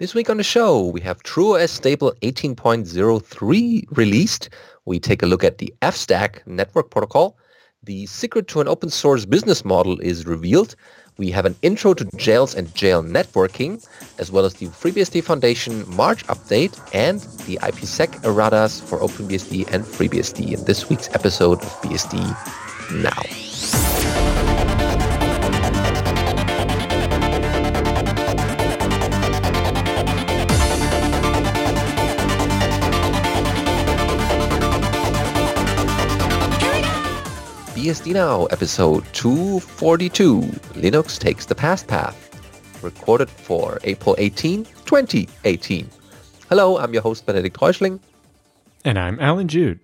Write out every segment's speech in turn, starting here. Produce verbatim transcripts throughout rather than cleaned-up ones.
This week on the show, we have TrueOS Stable eighteen point oh three released. We take a look at the FStack network protocol. The secret to an open source business model is revealed. We have an intro to jails and jail networking, as well as the FreeBSD Foundation March update and the IPsec erratas for OpenBSD and FreeBSD in this week's episode of B S D Now. B S D Now, episode two forty-two, Linux Takes the Past Path, recorded for April eighteenth, twenty eighteen. Hello, I'm your host, Benedict Reuschling. And I'm Alan Jude.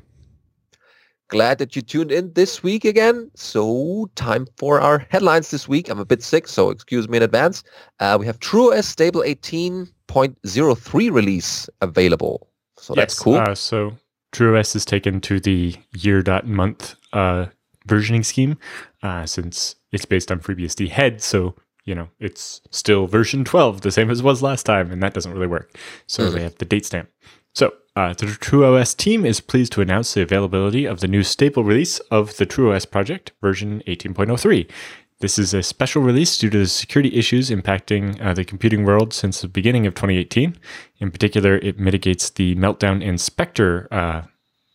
Glad that you tuned in this week again. So, time for our headlines this week. I'm a bit sick, so excuse me in advance. Uh, we have TrueOS Stable eighteen point oh three release available. So yes, that's cool. Uh, so, TrueOS is taken to the year.month uh versioning scheme, uh, since it's based on FreeBSD head, so you know it's still version twelve, the same as was last time, and that doesn't really work. So mm-hmm. They have the date stamp. So uh, the TrueOS team is pleased to announce the availability of the new stable release of the TrueOS project, version eighteen point oh three. This is a special release due to the security issues impacting uh, the computing world since the beginning of twenty eighteen. In particular, it mitigates the Meltdown and Spectre uh,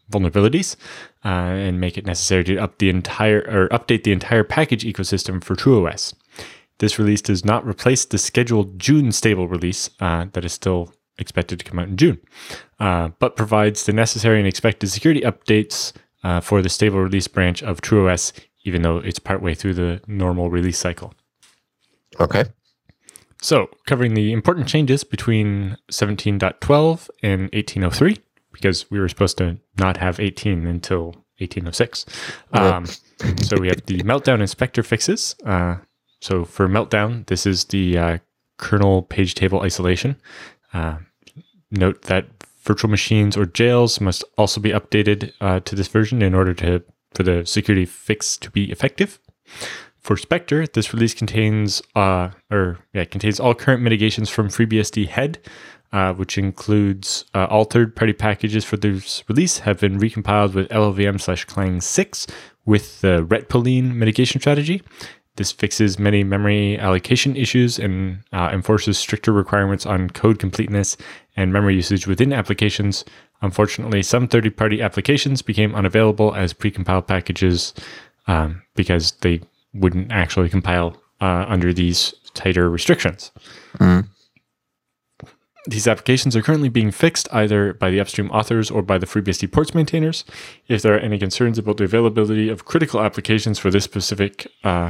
vulnerabilities uh, and make it necessary to up the entire or update the entire package ecosystem for TrueOS. This release does not replace the scheduled June stable release uh, that is still expected to come out in June, uh, but provides the necessary and expected security updates uh, for the stable release branch of TrueOS, even though it's partway through the normal release cycle. Okay. So, covering the important changes between seventeen point twelve and eighteen point oh three. Because we were supposed to not have eighteen until eighteen oh six. Um, so we have the Meltdown and Spectre fixes. Uh, so for Meltdown, this is the uh, kernel page table isolation. Uh, note that virtual machines or jails must also be updated uh, to this version in order to for the security fix to be effective. For Spectre, this release contains uh, or yeah contains all current mitigations from FreeBSD head. Uh, which includes uh, all third-party packages for this release have been recompiled with L L V M slash Clang six with the retpooling mitigation strategy. This fixes many memory allocation issues and uh, enforces stricter requirements on code completeness and memory usage within applications. Unfortunately, some third-party applications became unavailable as precompiled packages um, because they wouldn't actually compile uh, under these tighter restrictions. Mm-hmm. These applications are currently being fixed either by the upstream authors or by the FreeBSD ports maintainers. If there are any concerns about the availability of critical applications for this specific, uh,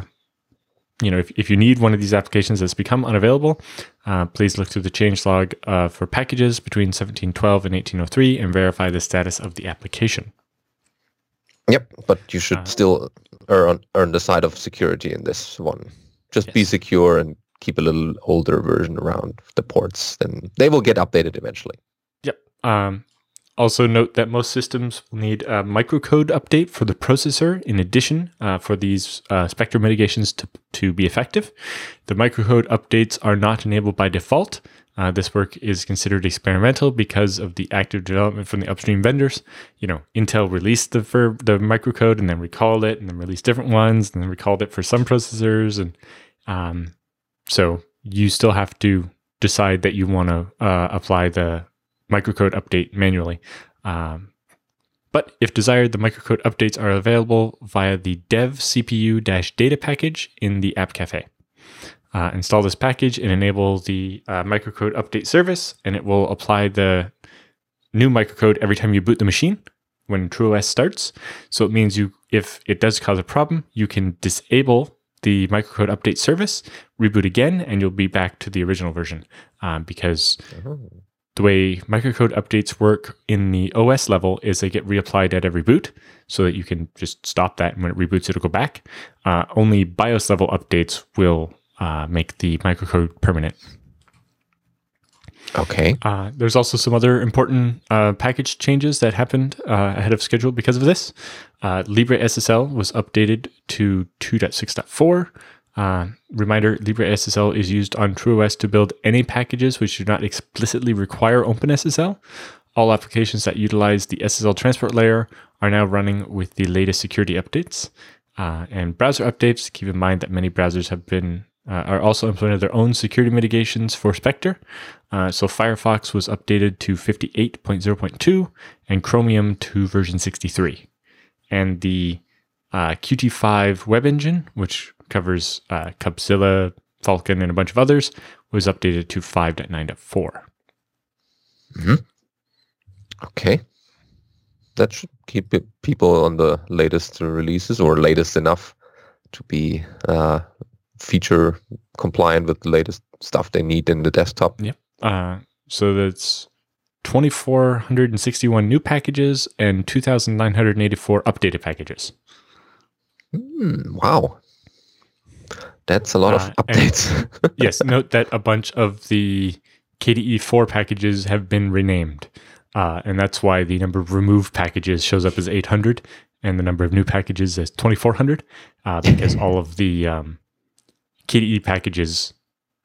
you know, if, if you need one of these applications that's become unavailable, uh, please look through the changelog uh, for packages between seventeen twelve and eighteen oh three and verify the status of the application. Yep, but you should uh, still earn, earn the side of security in this one. Just yes. Be secure and keep a little older version around the ports, then they will get updated eventually. Yep. Um, also note that most systems will need a microcode update for the processor in addition uh, for these uh, Spectre mitigations to, to be effective. The microcode updates are not enabled by default. Uh, this work is considered experimental because of the active development from the upstream vendors. You know, Intel released the for the microcode and then recalled it and then released different ones and then recalled it for some processors and... Um, So you still have to decide that you want to uh, apply the microcode update manually. Um, but if desired, the microcode updates are available via the dev cpu-data package in the App Cafe. Uh, install this package and enable the uh, microcode update service, and it will apply the new microcode every time you boot the machine when TrueOS starts. So it means you, if it does cause a problem, you can disable the microcode update service, reboot again, and you'll be back to the original version um, because oh. the way microcode updates work in the O S level is they get reapplied at every boot so that you can just stop that, and when it reboots, it'll go back. Uh, only BIOS level updates will uh, make the microcode permanent. Okay. Uh, there's also some other important uh, package changes that happened uh, ahead of schedule because of this. Uh, LibreSSL was updated to two point six point four. Uh, reminder, LibreSSL is used on TrueOS to build any packages which do not explicitly require OpenSSL. All applications that utilize the S S L transport layer are now running with the latest security updates. Uh, and browser updates, keep in mind that many browsers have been uh, are also implemented their own security mitigations for Spectre. Uh, so Firefox was updated to fifty-eight point zero point two and Chromium to version sixty-three. And the uh, Qt five web engine, which covers uh, Cubzilla, Falcon, and a bunch of others, was updated to five point nine point four. Mm-hmm. Okay. That should keep people on the latest releases, or latest enough to be uh, feature compliant with the latest stuff they need in the desktop. Yep. Uh, so that's two thousand four hundred sixty-one new packages and two thousand nine hundred eighty-four updated packages. Mm, wow. That's a lot uh, of updates. And, yes, note that a bunch of the K D E four packages have been renamed. Uh, and that's why the number of removed packages shows up as eight hundred and the number of new packages as twenty-four hundred, uh, because all of the um, K D E packages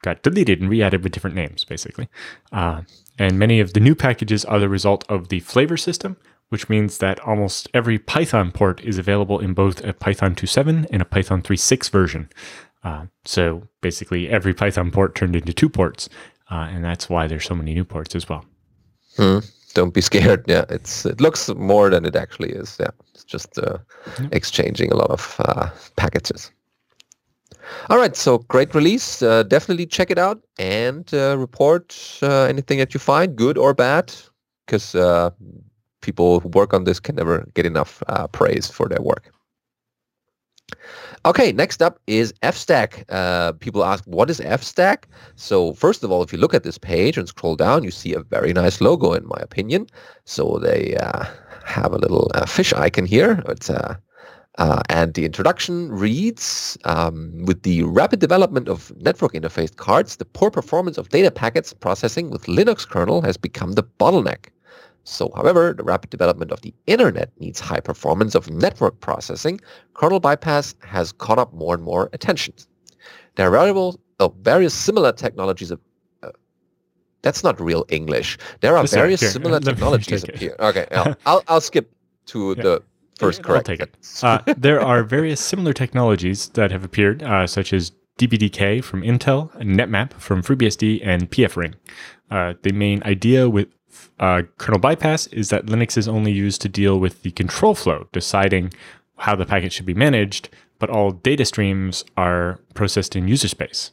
got deleted and re-added with different names, basically. Uh, and many of the new packages are the result of the flavor system, which means that almost every Python port is available in both a Python two point seven and a Python three point six version. Uh, so basically every Python port turned into two ports, uh, and that's why there's so many new ports as well. Hmm. Don't be scared. Yeah, it's it looks more than it actually is. Yeah, it's just uh, yeah. exchanging a lot of uh, packages. All right, so great release. Uh, definitely check it out and uh, report uh, anything that you find, good or bad, because uh, people who work on this can never get enough uh, praise for their work. Okay, next up is FStack. Uh, people ask, what is FStack? So first of all, if you look at this page and scroll down, you see a very nice logo, in my opinion. So they uh, have a little uh, fish icon here. It's, uh, uh, and the introduction reads, um, with the rapid development of network interface cards, the poor performance of data packets processing with Linux kernel has become the bottleneck. So, however, the rapid development of the internet needs high performance of network processing. Kernel bypass has caught up more and more attention. There are various similar technologies of... Uh, that's not real English. There are Just various here. similar Let technologies of here. Okay, I'll, I'll, I'll skip to yeah. the first correct. I'll take it. uh, there are various similar technologies that have appeared, uh, such as D P D K from Intel, NetMap from FreeBSD, and P F Ring. Uh, the main idea with Uh, kernel bypass is that Linux is only used to deal with the control flow, deciding how the packet should be managed, but all data streams are processed in user space.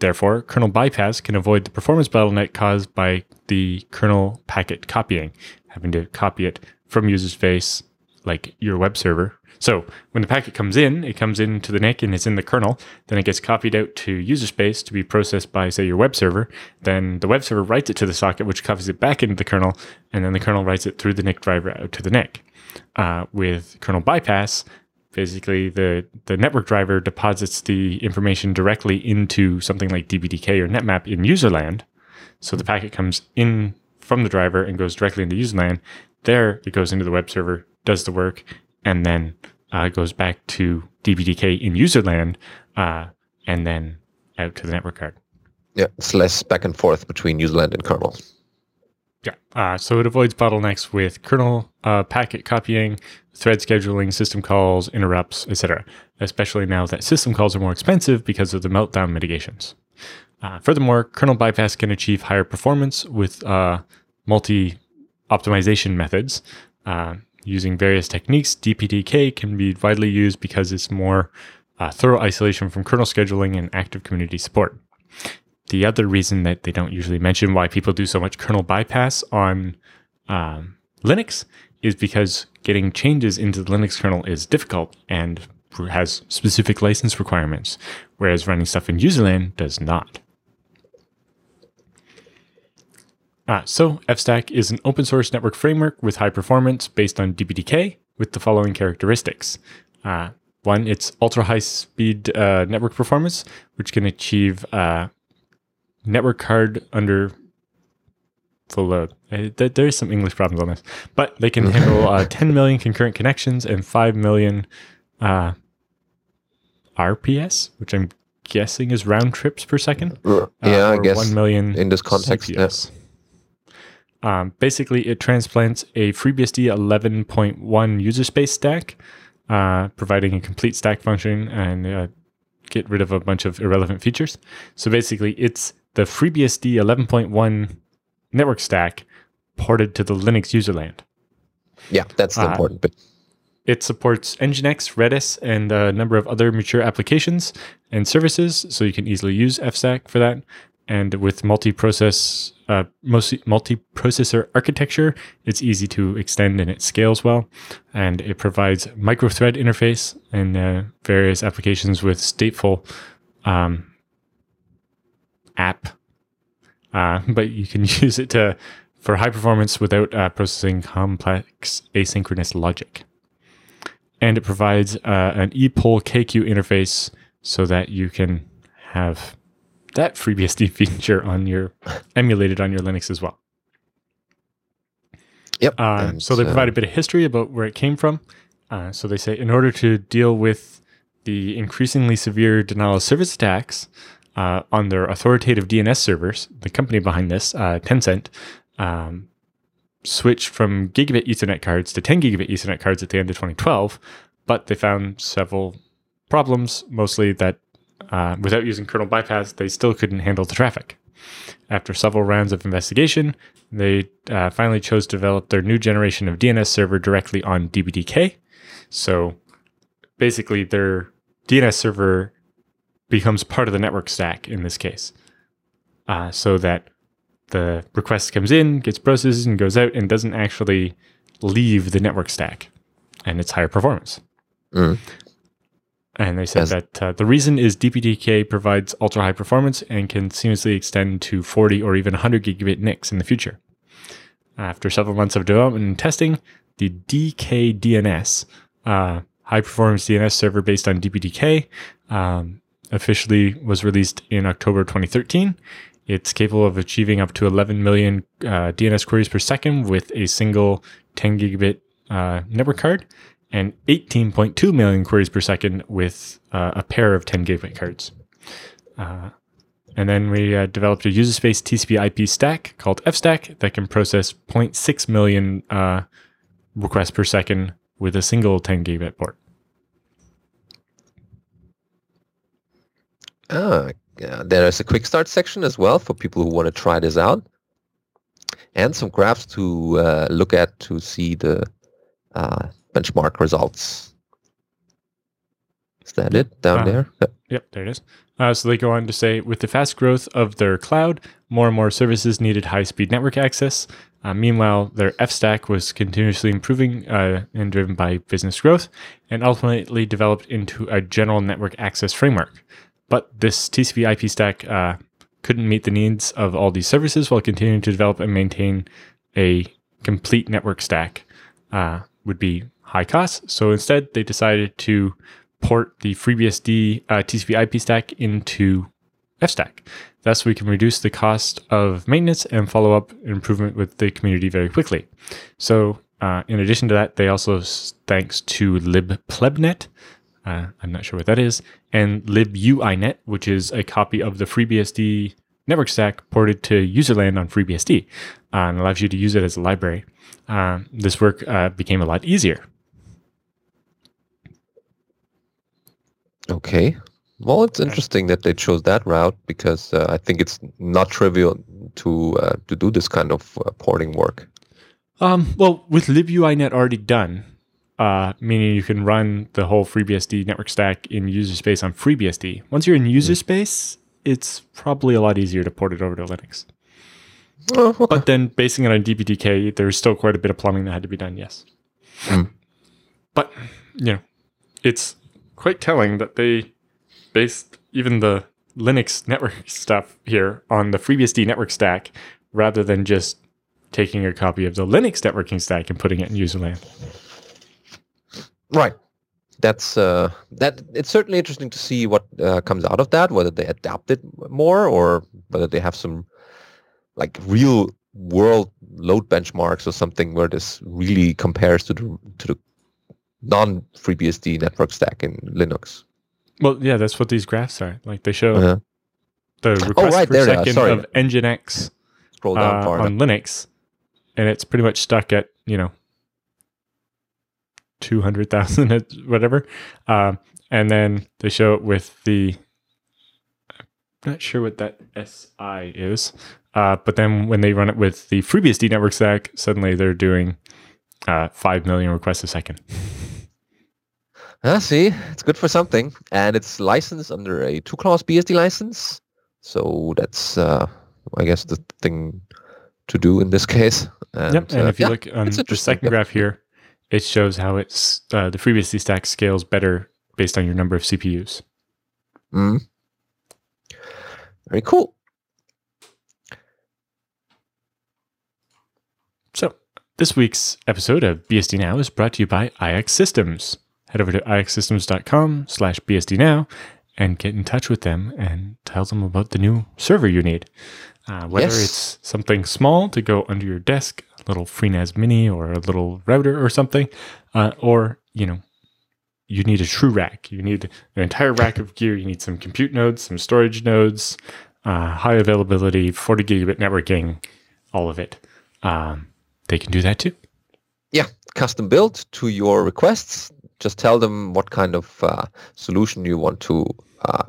Therefore, kernel bypass can avoid the performance bottleneck caused by the kernel packet copying, having to copy it from user space, like your web server. So when the packet comes in, it comes into the N I C and it's in the kernel, then it gets copied out to user space to be processed by, say, your web server. Then the web server writes it to the socket, which copies it back into the kernel, and then the kernel writes it through the N I C driver out to the N I C. Uh, with kernel bypass, basically the, the network driver deposits the information directly into something like D B D K or NetMap in user land. So the packet comes in from the driver and goes directly into user land. There, it goes into the web server, does the work, and then uh, goes back to D B D K in user land, uh, and then out to the network card. Yeah, it's less back and forth between user land and kernel. Yeah, uh, so it avoids bottlenecks with kernel uh, packet copying, thread scheduling, system calls, interrupts, et cetera. Especially now that system calls are more expensive because of the meltdown mitigations. Uh, furthermore, kernel bypass can achieve higher performance with uh, multi-optimization methods. Uh, Using various techniques, D P D K can be widely used because it's more uh, thorough isolation from kernel scheduling and active community support. The other reason that they don't usually mention why people do so much kernel bypass on um, Linux is because getting changes into the Linux kernel is difficult and has specific license requirements, whereas running stuff in userland does not. Ah, so FStack is an open source network framework with high performance based on D P D K with the following characteristics. Uh, one, it's ultra high speed uh, network performance, which can achieve uh, network card under full load. Uh, th there is some English problems on this, but they can handle uh, ten million concurrent connections and five million uh, R P S, which I'm guessing is round trips per second. Yeah, uh, I guess. One million in this context. Yes. Yeah. Um, basically, it transplants a FreeBSD eleven point one user space stack, uh, providing a complete stack function and uh, get rid of a bunch of irrelevant features. So basically, it's the FreeBSD eleven point one network stack ported to the Linux user land. Yeah, that's the uh, important bit. It supports Nginx, Redis, and a number of other mature applications and services, so you can easily use FStack for that. And with multi-process, uh, multi-processor architecture, it's easy to extend and it scales well. And it provides microthread interface and uh, various applications with stateful um, app. Uh, but you can use it to for high performance without uh, processing complex asynchronous logic. And it provides uh, an E P O L K Q interface so that you can have that FreeBSD feature on your emulated on your Linux as well. Yep. Uh, so they provide a bit of history about where it came from. Uh, so they say, in order to deal with the increasingly severe denial of service attacks uh, on their authoritative D N S servers, the company behind this, uh, Tencent, um, switched from gigabit Ethernet cards to ten gigabit Ethernet cards at the end of twenty twelve, but they found several problems, mostly that uh, without using kernel bypass, they still couldn't handle the traffic. After several rounds of investigation, they uh, finally chose to develop their new generation of D N S server directly on D P D K. So basically their D N S server becomes part of the network stack in this case, uh, so that the request comes in, gets processed, and goes out, and doesn't actually leave the network stack, and it's higher performance. Mm. And they said yes. that uh, the reason is D P D K provides ultra-high performance and can seamlessly extend to forty or even one hundred gigabit N I Cs in the future. After several months of development and testing, the D K D N S, uh, high-performance D N S server based on D P D K, um, officially was released in October twenty thirteen. It's capable of achieving up to eleven million uh, D N S queries per second with a single ten gigabit uh, network card, and eighteen point two million queries per second with uh, a pair of ten gigabit cards. Uh, and then we uh, developed a user space T C P I P stack called FStack that can process zero point six million uh, requests per second with a single ten gigabit port. Ah, Uh, there is a quick start section as well for people who want to try this out, and some graphs to uh, look at to see the uh, benchmark results. Is that it down uh, there? Yep. yep, there it is. Uh, so they go on to say, with the fast growth of their cloud, more and more services needed high-speed network access. Uh, meanwhile, their FStack was continuously improving uh, and driven by business growth, and ultimately developed into a general network access framework. But this T C P I P stack uh, couldn't meet the needs of all these services while continuing to develop and maintain a complete network stack uh, would be high cost. So instead, they decided to port the FreeBSD uh, T C P I P stack into FStack. Thus, we can reduce the cost of maintenance and follow up improvement with the community very quickly. So uh, in addition to that, they also, thanks to libplebnet, Uh, I'm not sure what that is, and libuinet, which is a copy of the FreeBSD network stack ported to userland on FreeBSD, uh, and allows you to use it as a library. Uh, this work uh, became a lot easier. Okay. Well, it's interesting that they chose that route, because uh, I think it's not trivial to uh, to do this kind of uh, porting work. Um, well, with libuinet already done, Uh, meaning you can run the whole FreeBSD network stack in user space on FreeBSD. Once you're in user mm. space, it's probably a lot easier to port it over to Linux. Oh, okay. But then basing it on D P D K, there's still quite a bit of plumbing that had to be done, yes. Mm. But, you know, it's quite telling that they based even the Linux network stuff here on the FreeBSD network stack rather than just taking a copy of the Linux networking stack and putting it in userland. Right, that's uh, that. It's certainly interesting to see what uh, comes out of that. Whether they adapt it more, or whether they have some like real world load benchmarks or something where this really compares to the to the non FreeBSD network stack in Linux. Well, yeah, that's what these graphs are. Like they show uh-huh. the request oh, right, per second of Nginx uh, on Linux, and it's pretty much stuck at, you know, two hundred thousand, whatever. Uh, and then they show it with the, I'm not sure what that S I is, uh, but then when they run it with the FreeBSD network stack, suddenly they're doing uh, five million requests a second. Ah, see, it's good for something. And it's licensed under a two-clause B S D license. So that's, uh, I guess, the thing to do in this case. And, yep, and uh, if you yeah, look on the second yep. graph here, it shows how it's uh, the FreeBSD stack scales better based on your number of C P Us. Mm. Very cool. So this week's episode of B S D Now is brought to you by I X Systems. Head over to ixsystems.com slash bsdnow and get in touch with them and tell them about the new server you need. Uh, whether yes. it's something small to go under your desk, a little FreeNAS mini or a little router or something, uh, or, you know, you need a true rack. You need an entire rack of gear. You need some compute nodes, some storage nodes, uh, high availability, forty gigabit networking, all of it. Um, they can do that too. Yeah, custom built to your requests. Just tell them what kind of uh, solution you want to uh,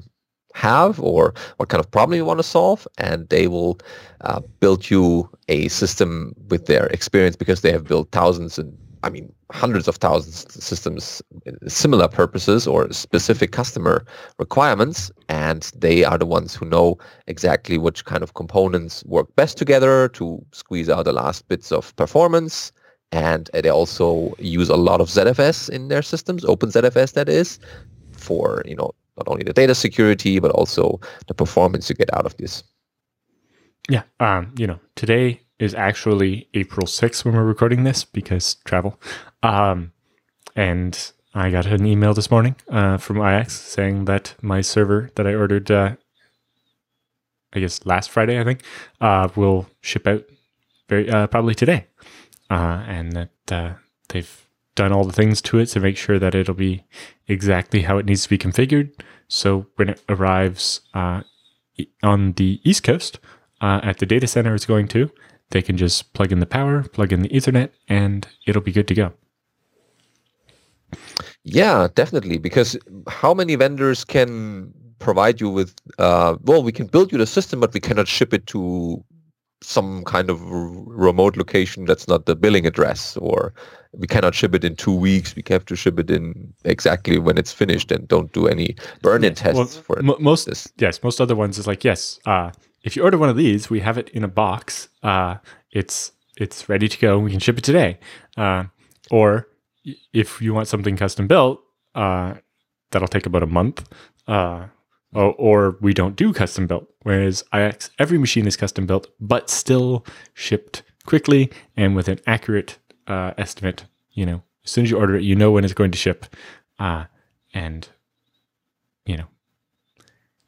have or what kind of problem you want to solve, and they will uh, build you a system with their experience, because they have built thousands and, I mean, hundreds of thousands of systems, similar purposes or specific customer requirements, and they are the ones who know exactly which kind of components work best together to squeeze out the last bits of performance. And they also use a lot of Z F S in their systems, OpenZFS that is, for, you know, not only the data security, but also the performance you get out of this. Yeah, um, you know, today is actually April sixth when we're recording this, because travel. Um, and I got an email this morning uh, from I X saying that my server that I ordered, uh, I guess last Friday, I think, uh, will ship out very uh, probably today. Uh, and that uh, they've done all the things to it to make sure that it'll be exactly how it needs to be configured. So when it arrives uh, on the East Coast uh, at the data center it's going to, they can just plug in the power, plug in the Ethernet, and it'll be good to go. Yeah, definitely. Because how many vendors can provide you with, uh, well, we can build you the system, but we cannot ship it to some kind of remote location that's not the billing address, or we cannot ship it in two weeks. We have to ship it in exactly when it's finished, and don't do any burn-in yes. tests well, for m- most. This. Yes, most other ones is like yes. Uh, if you order one of these, we have it in a box. Uh, it's it's ready to go. We can ship it today. Uh, or if you want something custom built, uh, that'll take about a month. Uh, Or, or we don't do custom built, whereas I X, every machine is custom built, but still shipped quickly and with an accurate uh, estimate. You know, as soon as you order it, you know when it's going to ship. Uh, and, you know,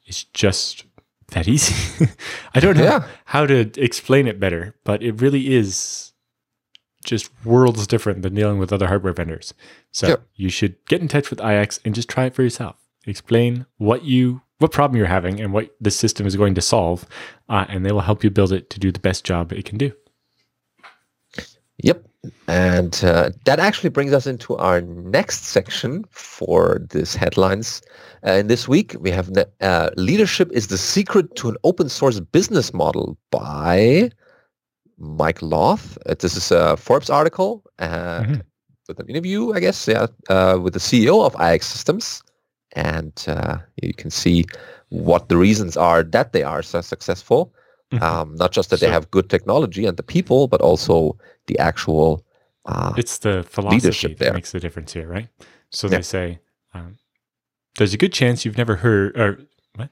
it's just that easy. I don't know yeah. how to explain it better, but it really is just worlds different than dealing with other hardware vendors. So sure. you should get in touch with I X and just try it for yourself. Explain what you what problem you're having and what the system is going to solve, uh, and they will help you build it to do the best job it can do. Yep. And uh, that actually brings us into our next section for this headlines. Uh, and this week we have uh, Leadership is the Secret to an Open Source Business Model by Mike Loth. Uh, this is a Forbes article uh, mm-hmm. with an interview, I guess, yeah, uh, with the C E O of I X Systems. And uh, you can see what the reasons are that they are so successful. Mm-hmm. Um, not just that so, they have good technology and the people, but also the actual uh, it's the philosophy that makes the difference here, right? So yeah. they say, um, there's a good chance you've never heard, or what?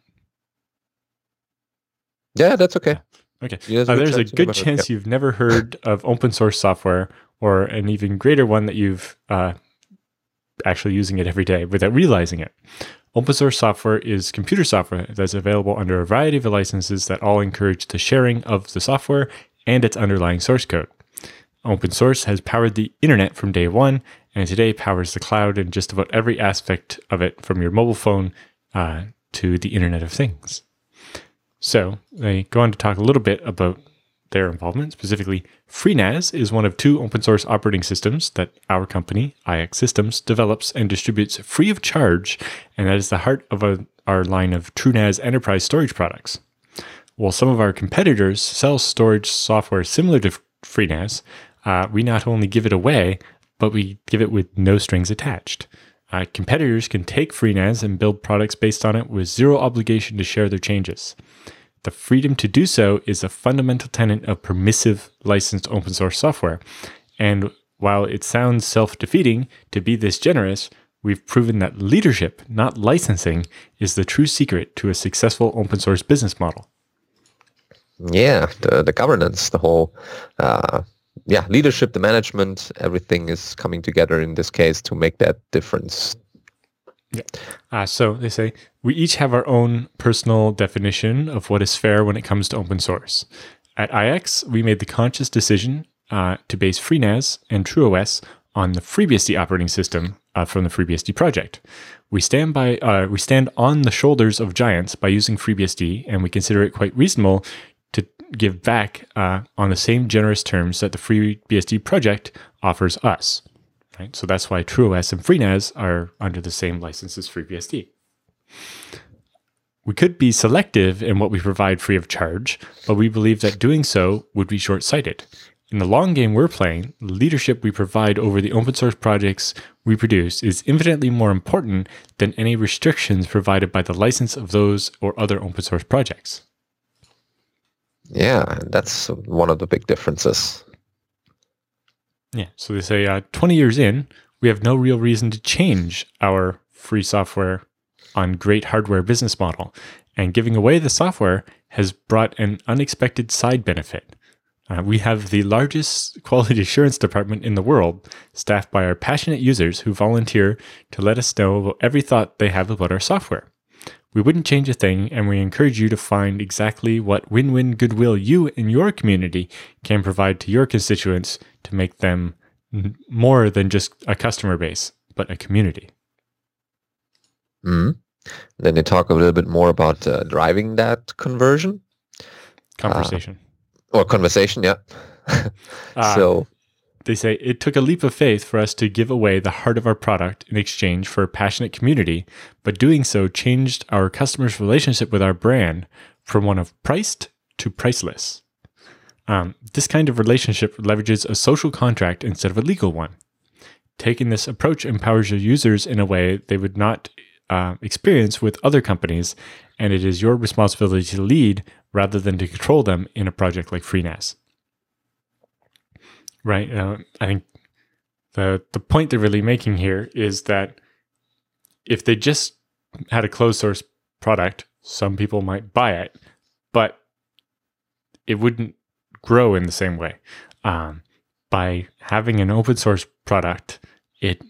Yeah, that's okay. Yeah. Okay. Yeah, there's uh, a there's good chance, a good chance yeah. you've never heard of open source software, or an even greater one that you've uh, actually using it every day without realizing it. Open source software is computer software that's available under a variety of licenses that all encourage the sharing of the software and its underlying source code. Open source has powered the internet from day one, and today powers the cloud and just about every aspect of it, from your mobile phone uh, to the Internet of Things. So they go on to talk a little bit about their involvement. Specifically, FreeNAS is one of two open source operating systems that our company, I X Systems, develops and distributes free of charge, and that is the heart of a, our line of TrueNAS enterprise storage products. While some of our competitors sell storage software similar to FreeNAS, uh, we not only give it away, but we give it with no strings attached. Uh, competitors can take FreeNAS and build products based on it with zero obligation to share their changes. The freedom to do so is a fundamental tenet of permissive licensed open source software. And while it sounds self-defeating to be this generous, we've proven that leadership, not licensing, is the true secret to a successful open source business model. Yeah, the, the governance, the whole, uh, yeah, leadership, the management, everything is coming together in this case to make that difference. Yeah. Uh, so they say, we each have our own personal definition of what is fair when it comes to open source. At I X, we made the conscious decision uh, to base FreeNAS and TrueOS on the FreeBSD operating system uh, from the FreeBSD project. We stand by, uh, we stand on the shoulders of giants by using FreeBSD, and we consider it quite reasonable to give back uh, on the same generous terms that the FreeBSD project offers us. Right? So that's why TrueOS and FreeNAS are under the same license as FreeBSD. We could be selective in what we provide free of charge, but we believe that doing so would be short-sighted. In the long game we're playing, the leadership we provide over the open source projects we produce is infinitely more important than any restrictions provided by the license of those or other open source projects. Yeah, that's one of the big differences. Yeah, so they say uh, twenty years in, we have no real reason to change our free software on great hardware business model, and giving away the software has brought an unexpected side benefit. Uh, we have the largest quality assurance department in the world, staffed by our passionate users who volunteer to let us know about every thought they have about our software. We wouldn't change a thing, and we encourage you to find exactly what win-win goodwill you and your community can provide to your constituents to make them more than just a customer base, but a community. Mm-hmm. Then they talk a little bit more about uh, driving that conversion. Conversation. Uh, or conversation, yeah. uh, so they say, it took a leap of faith for us to give away the heart of our product in exchange for a passionate community, but doing so changed our customers' relationship with our brand from one of priced to priceless. Um, this kind of relationship leverages a social contract instead of a legal one. Taking this approach empowers your users in a way they would not uh, experience with other companies, and it is your responsibility to lead rather than to control them in a project like FreeNAS. Right. Uh, I think the the point they're really making here is that if they just had a closed source product, some people might buy it, but it wouldn't grow in the same way. Um, by having an open source product, it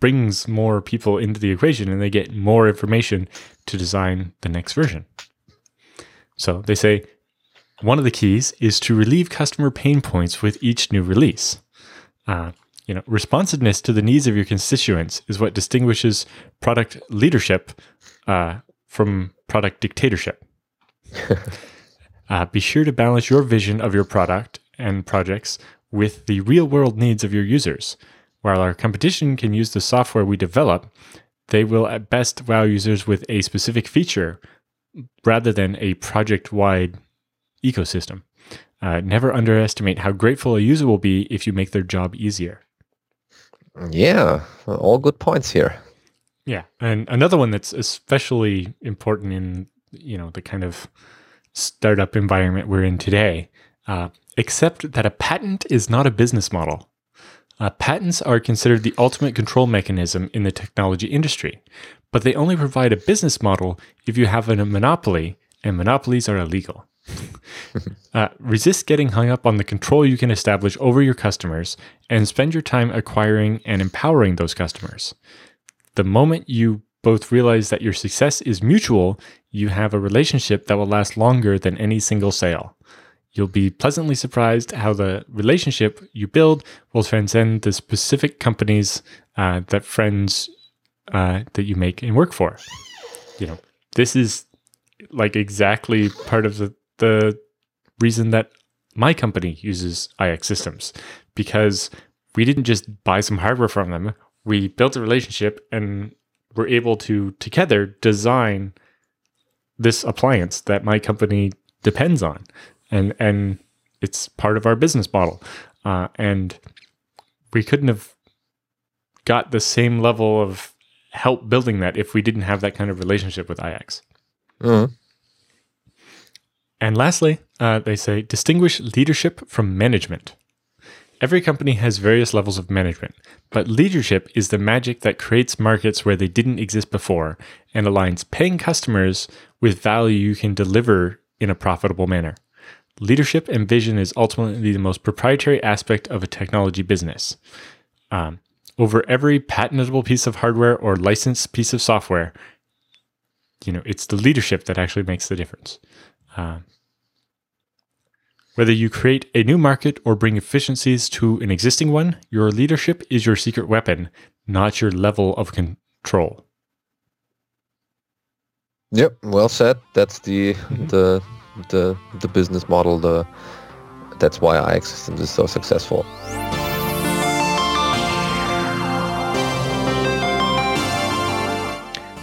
brings more people into the equation and they get more information to design the next version. So they say, one of the keys is to relieve customer pain points with each new release. Uh, you know, responsiveness to the needs of your constituents is what distinguishes product leadership uh, from product dictatorship. uh, be sure to balance your vision of your product and projects with the real-world needs of your users. While our competition can use the software we develop, they will at best wow users with a specific feature rather than a project-wide ecosystem. Uh, never underestimate how grateful a user will be if you make their job easier. Yeah, all good points here. Yeah, and another one that's especially important in, you know, the kind of startup environment we're in today, uh, except that a patent is not a business model. Uh, patents are considered the ultimate control mechanism in the technology industry, but they only provide a business model if you have a monopoly, and monopolies are illegal. uh, resist getting hung up on the control you can establish over your customers and spend your time acquiring and empowering those customers. The moment you both realize that your success is mutual, you have a relationship that will last longer than any single sale. You'll be pleasantly surprised how the relationship you build will transcend the specific companies uh, that friends uh, that you make and work for. You know, this is like exactly part of the, the reason that my company uses I X Systems, because we didn't just buy some hardware from them. We built a relationship and were able to together design this appliance that my company depends on. And, and it's part of our business model. Uh, and we couldn't have got the same level of help building that if we didn't have that kind of relationship with I X. Mm-hmm. And lastly, uh, they say, distinguish leadership from management. Every company has various levels of management, but leadership is the magic that creates markets where they didn't exist before and aligns paying customers with value you can deliver in a profitable manner. Leadership and vision is ultimately the most proprietary aspect of a technology business. Um, over every patentable piece of hardware or licensed piece of software, you know, it's the leadership that actually makes the difference. Uh, whether you create a new market or bring efficiencies to an existing one, your leadership is your secret weapon, not your level of control. Yep, well said. That's the mm-hmm. the the the business model. The that's why I X Systems is so successful.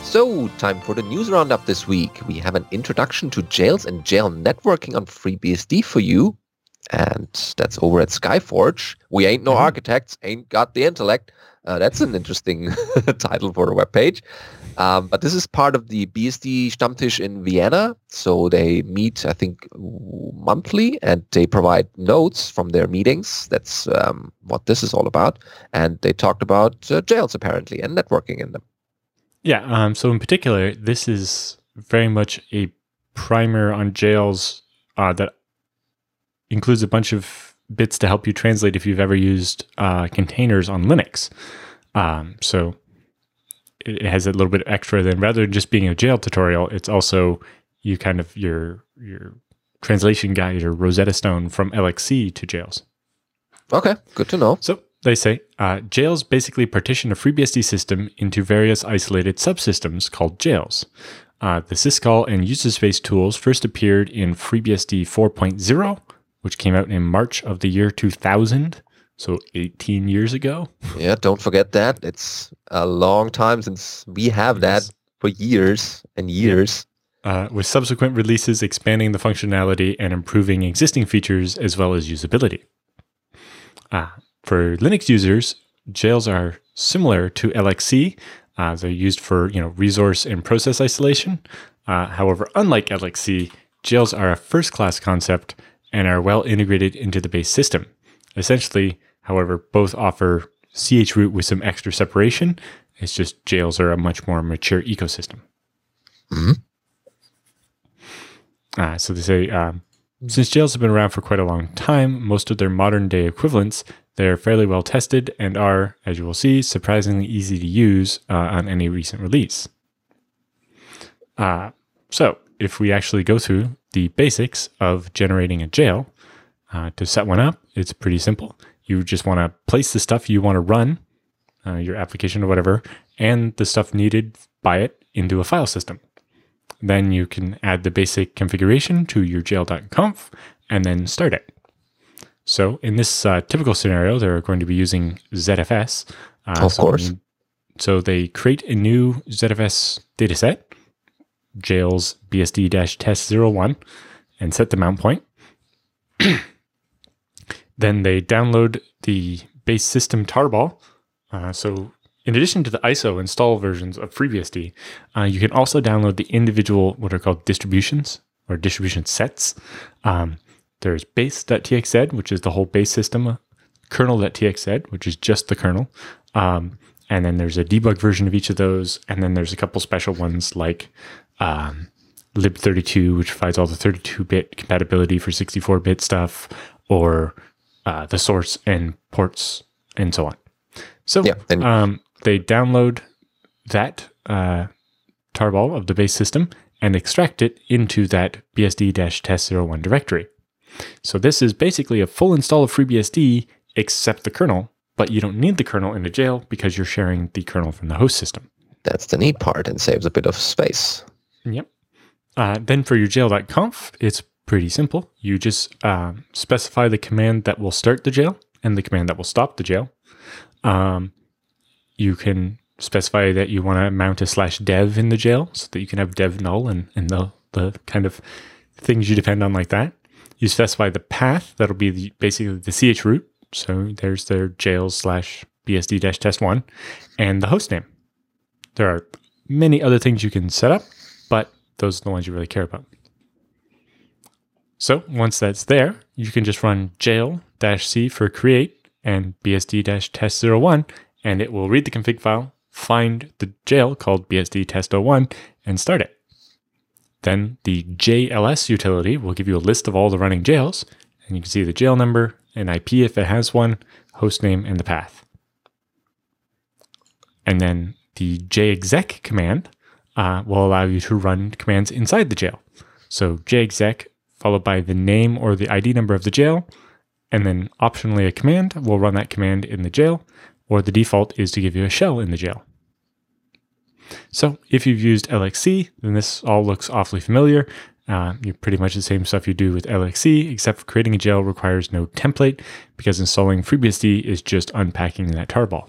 So, time for the news roundup this week. We have an introduction to jails and jail networking on FreeBSD for you. And that's over at Skyforge. We ain't no architects, ain't got the intellect. Uh, that's an interesting title for a webpage. Um, but this is part of the B S D Stammtisch in Vienna. So they meet, I think, monthly, and they provide notes from their meetings. That's um, what this is all about. And they talked about uh, jails, apparently, and networking in them. Yeah, um, so in particular, this is very much a primer on jails uh, that includes a bunch of bits to help you translate if you've ever used uh, containers on Linux. Um, so it has a little bit extra than, rather than just being a jail tutorial, it's also you kind of your your translation guide or Rosetta Stone from L X C to jails. Okay, good to know. So. They say, uh, jails basically partition a FreeBSD system into various isolated subsystems called jails. Uh, the syscall and user space tools first appeared in FreeBSD four point oh, which came out in March of the year two thousand, so eighteen years ago. Yeah, don't forget that. It's a long time since we have that, for years and years. Yeah. Uh, with subsequent releases expanding the functionality and improving existing features as well as usability. Ah. Uh, For Linux users, jails are similar to L X C. Uh, they're used for, you know, resource and process isolation. Uh, however, unlike L X C, jails are a first-class concept and are well integrated into the base system. Essentially, however, both offer chroot with some extra separation. It's just jails are a much more mature ecosystem. Mm-hmm. Uh, so they say, um, since jails have been around for quite a long time, most of their modern-day equivalents, they're fairly well tested and are, as you will see, surprisingly easy to use uh, on any recent release. Uh, so if we actually go through the basics of generating a jail, uh, to set one up, it's pretty simple. You just want to place the stuff you want to run, uh, your application or whatever, and the stuff needed by it into a file system. Then you can add the basic configuration to your jail.conf and then start it. So in this uh, typical scenario, they're going to be using Z F S. Uh, of so course. So they create a new Z F S dataset, jails B S D dash test zero one, and set the mount point. Then they download the base system tarball. Uh, so in addition to the I S O install versions of FreeBSD, uh, you can also download the individual, what are called distributions or distribution sets. Um, There's base.txz, which is the whole base system, kernel.txz, which is just the kernel. Um, and then there's a debug version of each of those. And then there's a couple special ones like um, lib thirty-two, which provides all the thirty-two bit compatibility for sixty-four bit stuff, or uh, the source and ports, and so on. So yeah, then- um, they download that uh, tarball of the base system and extract it into that B S D dash test zero one directory. So this is basically a full install of FreeBSD except the kernel, but you don't need the kernel in a jail because you're sharing the kernel from the host system. That's the neat part and saves a bit of space. Yep. Uh, then for your jail dot conf, it's pretty simple. You just uh, specify the command that will start the jail and the command that will stop the jail. Um, you can specify that you want to mount a slash dev in the jail so that you can have dev null and, and the, the kind of things you depend on like that. You specify the path. That'll be the, basically the C H root. So there's their jail slash B S D test one and the host name. There are many other things you can set up, but those are the ones you really care about. So once that's there, you can just run jail dash c for create and B S D test zero one, and it will read the config file, find the jail called B S D test zero one, and start it. Then the J L S utility will give you a list of all the running jails, and you can see the jail number, an I P if it has one, host name, and the path. And then the jexec command uh, will allow you to run commands inside the jail. So jexec followed by the name or the I D number of the jail, and then optionally a command. We'll run that command in the jail, or the default is to give you a shell in the jail. So if you've used L X C, then this all looks awfully familiar. Uh, you're pretty much the same stuff you do with L X C, except for creating a jail requires no template because installing FreeBSD is just unpacking that tarball.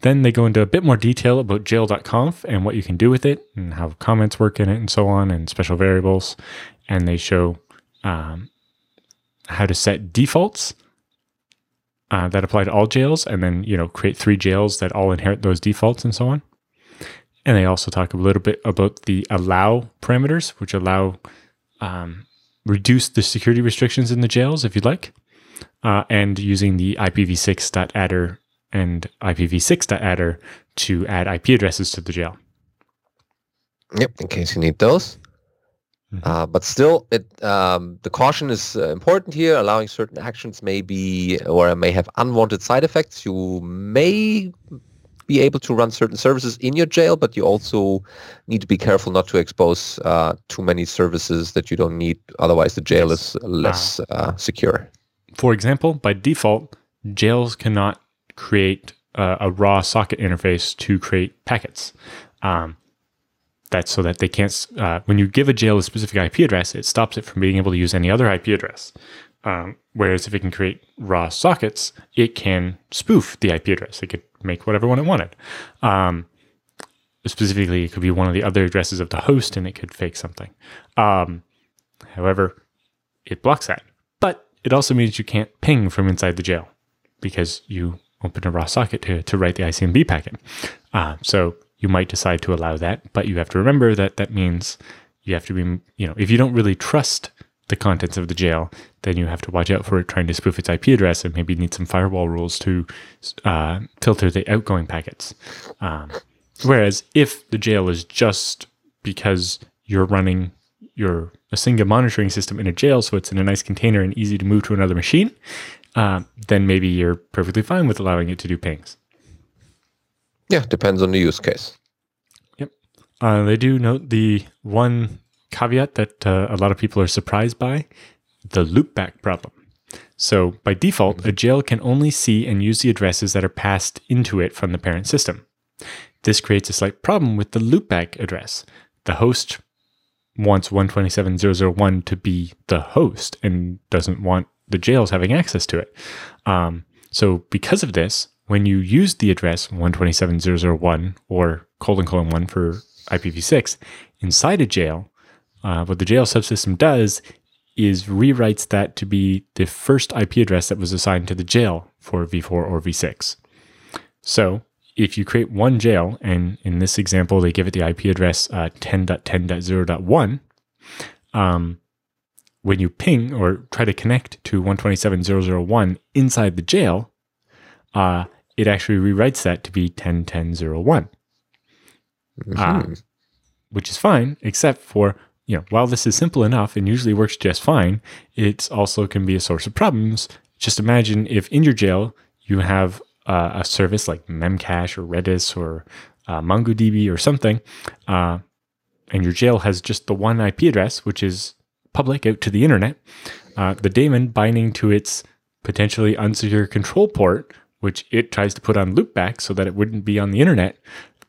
Then they go into a bit more detail about jail dot conf and what you can do with it and how comments work in it and so on and special variables. And they show um, how to set defaults uh, that apply to all jails and then, you know, create three jails that all inherit those defaults and so on. And they also talk a little bit about the allow parameters, which allow um, reduce the security restrictions in the jails if you'd like, uh, and using the I P v six dot adder and I P v six dot adder to add I P addresses to the jail. Yep, in case you need those. Mm-hmm. Uh, but still, it, um, the caution is uh, important here. Allowing certain actions may be, or may have unwanted side effects. You may be able to run certain services in your jail, but you also need to be careful not to expose uh, too many services that you don't need. Otherwise, the jail yes. is less uh, uh, secure. For example, by default, jails cannot create uh, a raw socket interface to create packets. Um, that's so that they can't, uh, when you give a jail a specific I P address, it stops it from being able to use any other I P address. Um, whereas if it can create raw sockets, it can spoof the I P address. It could make whatever one it wanted. Um, specifically, it could be one of the other addresses of the host and it could fake something. Um, however, it blocks that. But it also means you can't ping from inside the jail because you open a raw socket to, to write the I C M B packet. Uh, so you might decide to allow that, but you have to remember that that means you have to be, you know, if you don't really trust the contents of the jail, then you have to watch out for it trying to spoof its I P address and maybe need some firewall rules to uh, filter the outgoing packets. Um, whereas if the jail is just because you're running your Asinga monitoring system in a jail, so it's in a nice container and easy to move to another machine, Uh, then maybe you're perfectly fine with allowing it to do pings. Yeah, depends on the use case. Yep. Uh, they do note the one caveat that uh, a lot of people are surprised by, the loopback problem. So by default, a jail can only see and use the addresses that are passed into it from the parent system. This creates a slight problem with the loopback address. The host wants one twenty-seven dot zero dot zero dot one to be the host and doesn't want the jail's having access to it. Um, so because of this, when you use the address one twenty-seven dot zero dot zero dot one or colon colon one for I P v six inside a jail, uh, what the jail subsystem does is rewrites that to be the first I P address that was assigned to the jail for v four or v six. So if you create one jail, and in this example, they give it the I P address ten dot ten dot zero dot one, uh, um, when you ping or try to connect to one twenty-seven dot zero dot zero dot one inside the jail, uh, it actually rewrites that to be ten dot ten dot zero dot one, mm-hmm. uh, which is fine, except for, you know, while this is simple enough and usually works just fine, it also can be a source of problems. Just imagine if in your jail you have uh, a service like Memcached or Redis or uh, MongoDB or something, uh, and your jail has just the one I P address, which is public out to the internet, uh, the daemon binding to its potentially unsecure control port which it tries to put on loopback so that it wouldn't be on the internet,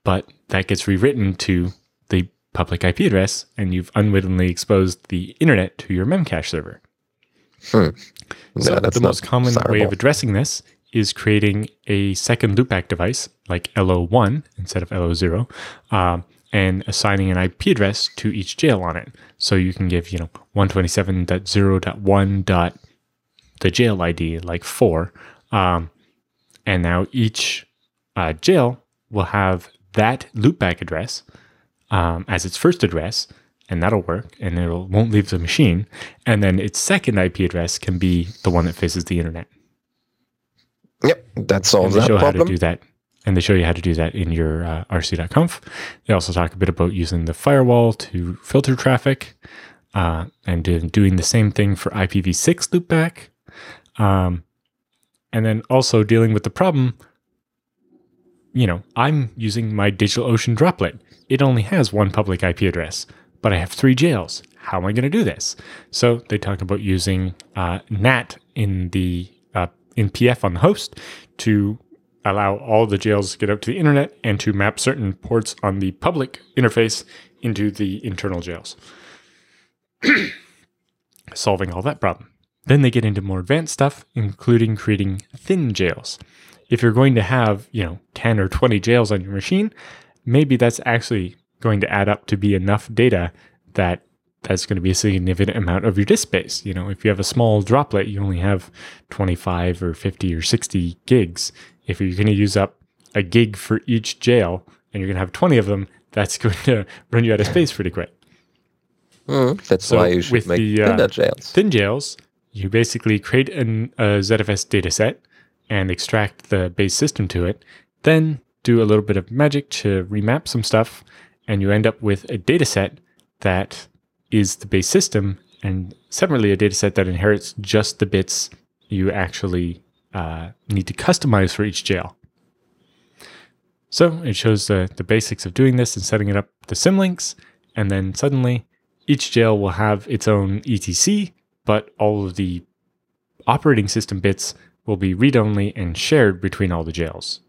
but that gets rewritten to the public I P address, and you've unwittingly exposed the internet to your Memcache server. Hmm. No, so the most common desirable. way of addressing this is creating a second loopback device, like L O one instead of L O zero, um, and assigning an I P address to each jail on it. So you can give, you know, one twenty-seven dot zero dot one. the jail I D, like four, um, and now each uh, jail will have that loopback address um, as its first address, and that'll work, and it won't leave the machine, and then its second I P address can be the one that faces the internet. Yep, that solves that problem. They show how to do that, and they show you how to do that in your uh, R C dot conf. They also talk a bit about using the firewall to filter traffic, uh, and doing the same thing for I P v six loopback. Um, and then also dealing with the problem, you know, I'm using my DigitalOcean droplet. It only has one public I P address, but I have three jails. How am I going to do this? So they talk about using uh, NAT in the uh, in P F on the host to allow all the jails to get out to the internet and to map certain ports on the public interface into the internal jails. Solving all that problem. Then they get into more advanced stuff, including creating thin jails. If you're going to have, you know, ten or twenty jails on your machine, maybe that's actually going to add up to be enough data that that's going to be a significant amount of your disk space. You know, if you have a small droplet, you only have twenty-five or fifty or sixty gigs. If you're going to use up a gig for each jail and you're going to have twenty of them, that's going to run you out of space pretty quick. Mm, that's so why you should with make the, uh, thin jails. Thin jails. You basically create an, a Z F S dataset and extract the base system to it, then do a little bit of magic to remap some stuff, and you end up with a dataset that is the base system, and separately a dataset that inherits just the bits you actually uh, need to customize for each jail. So it shows the, the basics of doing this and setting it up to symlinks, and then suddenly each jail will have its own E T C, but all of the operating system bits will be read-only and shared between all the jails.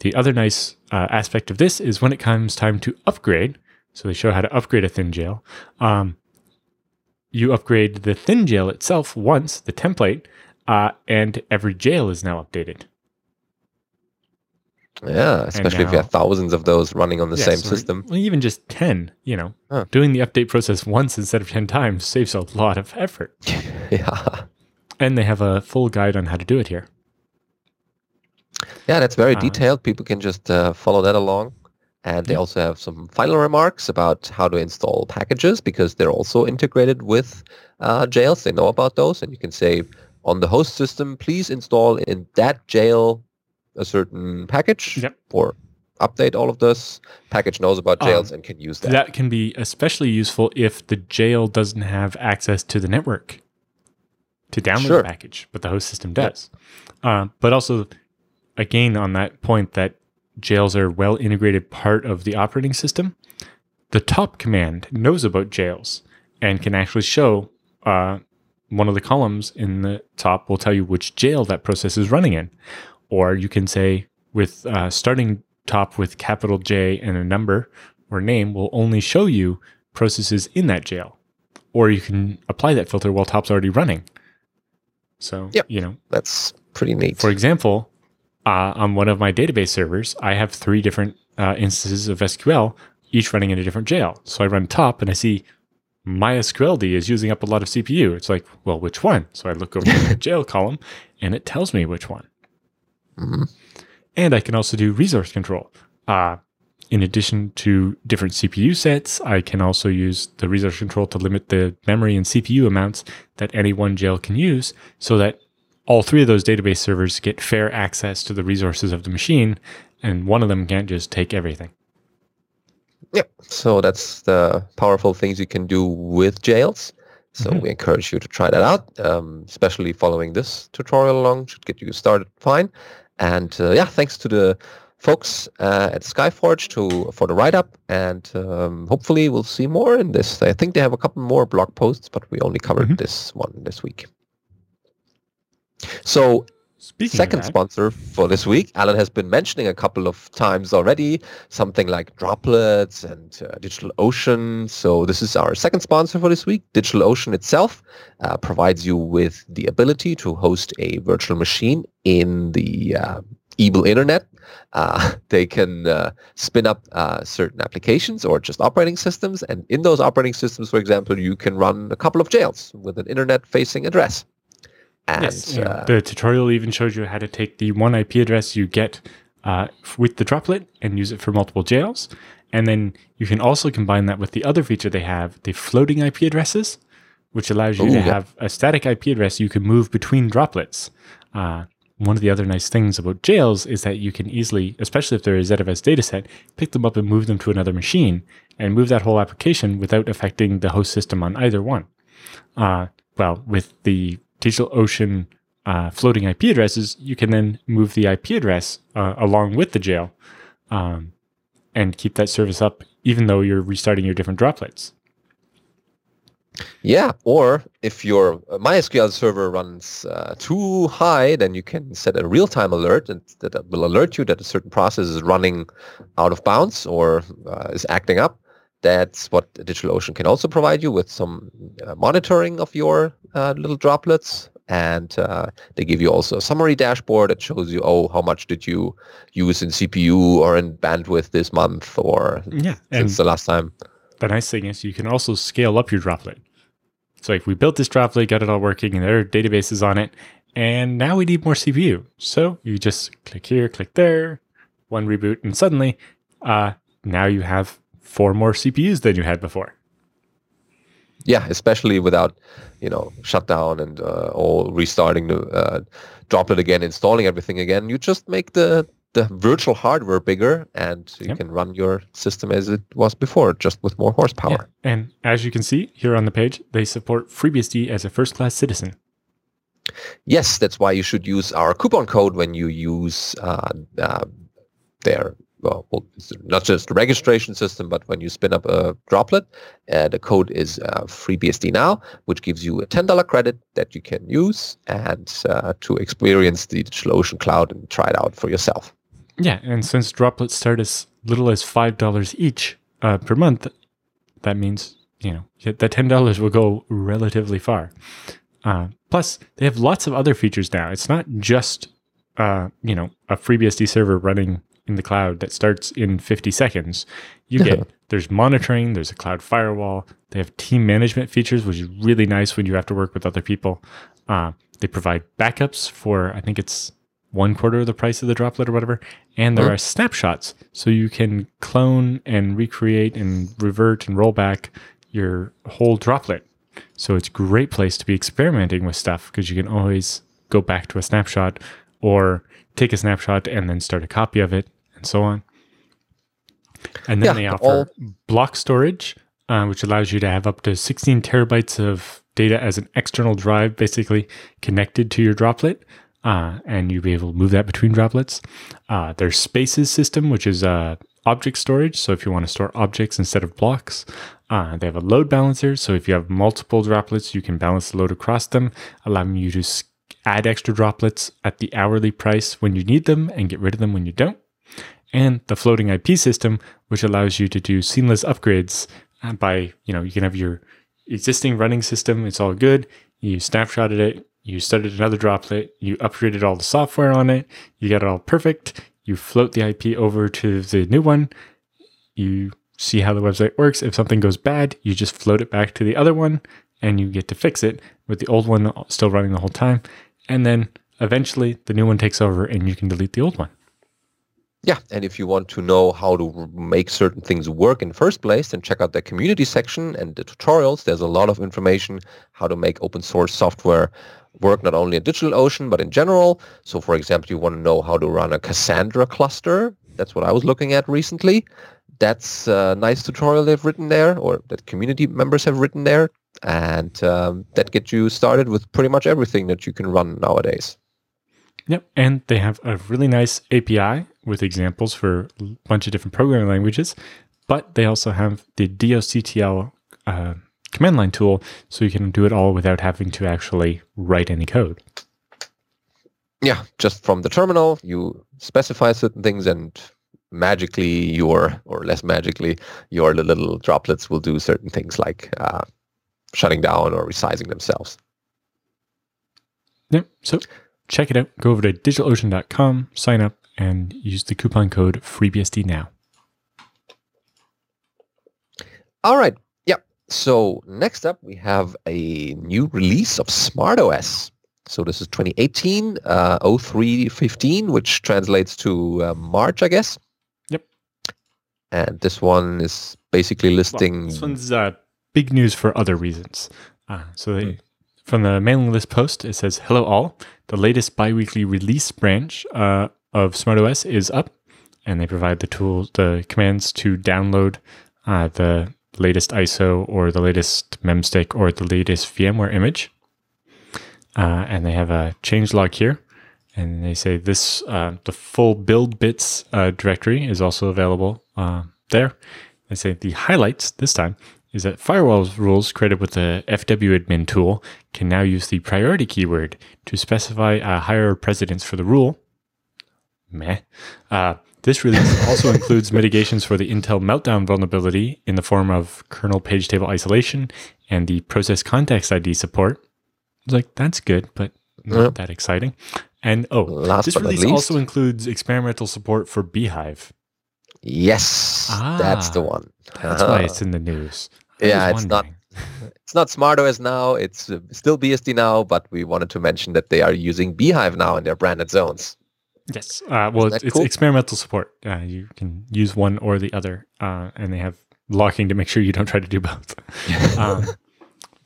The other nice uh, aspect of this is when it comes time to upgrade, so they show how to upgrade a thin jail, um, you upgrade the thin jail itself once, the template, uh, and every jail is now updated. Yeah, especially now, if you have thousands of those running on the yeah, same so system. Well, even just ten, you know, huh. doing the update process once instead of ten times saves a lot of effort. Yeah. And they have a full guide on how to do it here. Yeah, that's very uh, detailed. People can just uh, follow that along. And they yeah. also have some final remarks about how to install packages because they're also integrated with uh, jails. They know about those. And you can say on the host system, please install in that jail a certain package yep. or update all of this. Package knows about jails um, and can use that. That can be especially useful if the jail doesn't have access to the network to download sure. the package, but the host system does. Yep. Uh, but also, again, on that point that jails are a well-integrated part of the operating system, the top command knows about jails and can actually show uh, one of the columns in the top will tell you which jail that process is running in. Or you can say with uh, starting top with capital J and a number or name will only show you processes in that jail. Or you can apply that filter while top's already running. So, yep, you know, that's pretty neat. For example, uh, on one of my database servers, I have three different uh, instances of S Q L, each running in a different jail. So I run top and I see MySQLD is using up a lot of C P U. It's like, well, which one? So I look over the jail column and it tells me which one. Mm-hmm. And I can also do resource control. Uh, in addition to different C P U sets, I can also use the resource control to limit the memory and C P U amounts that any one jail can use so that all three of those database servers get fair access to the resources of the machine and one of them can't just take everything. Yep. So that's the powerful things you can do with jails. So mm-hmm. we encourage you to try that out, um, especially following this tutorial along. Should get you started fine. And uh, yeah, thanks to the folks uh, at Skyforge to, for the write-up. And um, hopefully we'll see more in this. I think they have a couple more blog posts, but we only covered mm-hmm. this one this week. So Speaking Second of that, sponsor for this week, Alan has been mentioning a couple of times already, something like Droplets and uh, DigitalOcean. So this is our second sponsor for this week. DigitalOcean itself uh, provides you with the ability to host a virtual machine in the uh, evil internet. Uh, they can uh, spin up uh, certain applications or just operating systems. And in those operating systems, for example, you can run a couple of jails with an internet-facing address. And, yes, uh, the tutorial even shows you how to take the one I P address you get uh, with the droplet and use it for multiple jails. And then you can also combine that with the other feature they have, the floating I P addresses, which allows you ooh, to yeah. have a static I P address you can move between droplets. Uh, one of the other nice things about jails is that you can easily, especially if they're a Z F S dataset, pick them up and move them to another machine and move that whole application without affecting the host system on either one. Uh, well, with the DigitalOcean uh, floating I P addresses, you can then move the I P address uh, along with the jail um, and keep that service up, even though you're restarting your different droplets. Yeah, or if your MySQL server runs uh, too high, then you can set a real-time alert and that will alert you that a certain process is running out of bounds or uh, is acting up. That's what DigitalOcean can also provide you with, some uh, monitoring of your uh, little droplets. And uh, they give you also a summary dashboard that shows you, oh, how much did you use in C P U or in bandwidth this month or yeah, since the last time. The nice thing is you can also scale up your droplet. So if we built this droplet, got it all working, and there are databases on it, and now we need more C P U. So you just click here, click there, one reboot, and suddenly uh, now you have four more C P Us than you had before. Yeah, especially without, you know, shutdown and uh, all restarting the uh, droplet again, installing everything again. You just make the, the virtual hardware bigger and you yep. can run your system as it was before, just with more horsepower. Yeah. And as you can see here on the page, they support FreeBSD as a first-class citizen. Yes, that's why you should use our coupon code when you use uh, uh, their... well, not just the registration system, but when you spin up a droplet, uh, the code is uh, FreeBSD now, which gives you a ten dollars credit that you can use and uh, to experience the DigitalOcean cloud and try it out for yourself. Yeah, and since droplets start as little as five dollars each uh, per month, that means, you know, that ten dollars will go relatively far. Uh, plus, they have lots of other features now. It's not just, uh, you know, a FreeBSD server running in the cloud that starts in fifty seconds. You get yeah. there's monitoring, there's a cloud firewall, they have team management features, which is really nice when you have to work with other people. Uh, they provide backups for, I think it's one quarter of the price of the droplet or whatever, and there mm-hmm. are snapshots, so you can clone and recreate and revert and roll back your whole droplet. So it's a great place to be experimenting with stuff because you can always go back to a snapshot or take a snapshot and then start a copy of it, and so on. And then yeah, they offer all... block storage, uh, which allows you to have up to sixteen terabytes of data as an external drive, basically connected to your droplet, uh, and you'll be able to move that between droplets. Uh, there's Spaces system, which is uh, object storage, so if you want to store objects instead of blocks. Uh, they have a load balancer, so if you have multiple droplets, you can balance the load across them, allowing you to scale add extra droplets at the hourly price when you need them and get rid of them when you don't. And the floating I P system, which allows you to do seamless upgrades by, you know, you can have your existing running system, it's all good, you snapshotted it, you started another droplet, you upgraded all the software on it, you got it all perfect, you float the I P over to the new one, you see how the website works, if something goes bad, you just float it back to the other one, and you get to fix it with the old one still running the whole time. And then eventually the new one takes over and you can delete the old one. Yeah, and if you want to know how to make certain things work in the first place, then check out their community section and the tutorials. There's a lot of information how to make open source software work, not only in DigitalOcean, but in general. So for example, you want to know how to run a Cassandra cluster. That's what I was looking at recently. That's a nice tutorial they've written there, or that community members have written there. And um, that gets you started with pretty much everything that you can run nowadays. Yep, and they have a really nice A P I with examples for a bunch of different programming languages, but they also have the doctl uh, command line tool, so you can do it all without having to actually write any code. yeah, just from the terminal, you specify certain things and magically your, or less magically, your little droplets will do certain things like uh, shutting down or resizing themselves. Yeah, so check it out. Go over to digital ocean dot com, sign up, and use the coupon code FreeBSD now. All right. Yeah. So next up, we have a new release of SmartOS. So this is twenty eighteen, uh, oh three fifteen, which translates to uh, March, I guess. Yep. And this one is basically listing... Well, this one's uh, big news for other reasons. Uh, so they... Mm. From the mailing list post, it says, hello all, the latest bi-weekly release branch uh, of SmartOS is up, and they provide the tools, the commands to download uh, the latest I S O or the latest memstick or the latest VMware image. Uh, and they have a change log here, and they say this uh, the full build bits uh, directory is also available uh, there. They say the highlights this time is that firewall rules created with the F W admin tool can now use the priority keyword to specify a higher precedence for the rule. Meh. Uh, this release also includes mitigations for the Intel Meltdown vulnerability in the form of kernel page table isolation and the process context I D support. I was like, that's good, but not yeah. that exciting. And oh, Last this release also includes experimental support for Beehive. Yes, ah, that's the one. That's uh-huh. why it's in the news. I yeah, it's not it's not SmartOS now. It's still B S D now, but we wanted to mention that they are using Beehive now in their branded zones. Yes. Uh, well, it's, cool? it's experimental support. Uh, you can use one or the other, uh, and they have locking to make sure you don't try to do both. um,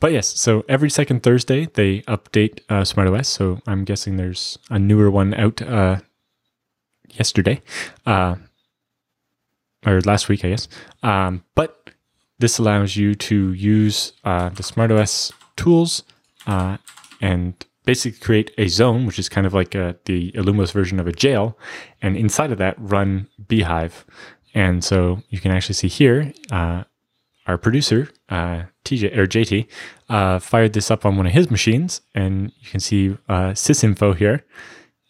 but yes, so every second Thursday, they update uh, SmartOS, so I'm guessing there's a newer one out uh, yesterday. Uh or last week, I guess. Um, but this allows you to use uh, the SmartOS tools uh, and basically create a zone, which is kind of like a, the Illumos version of a jail, and inside of that run Beehive. And so you can actually see here, uh, our producer, uh, T J or J T, uh, fired this up on one of his machines, and you can see uh, sysinfo here.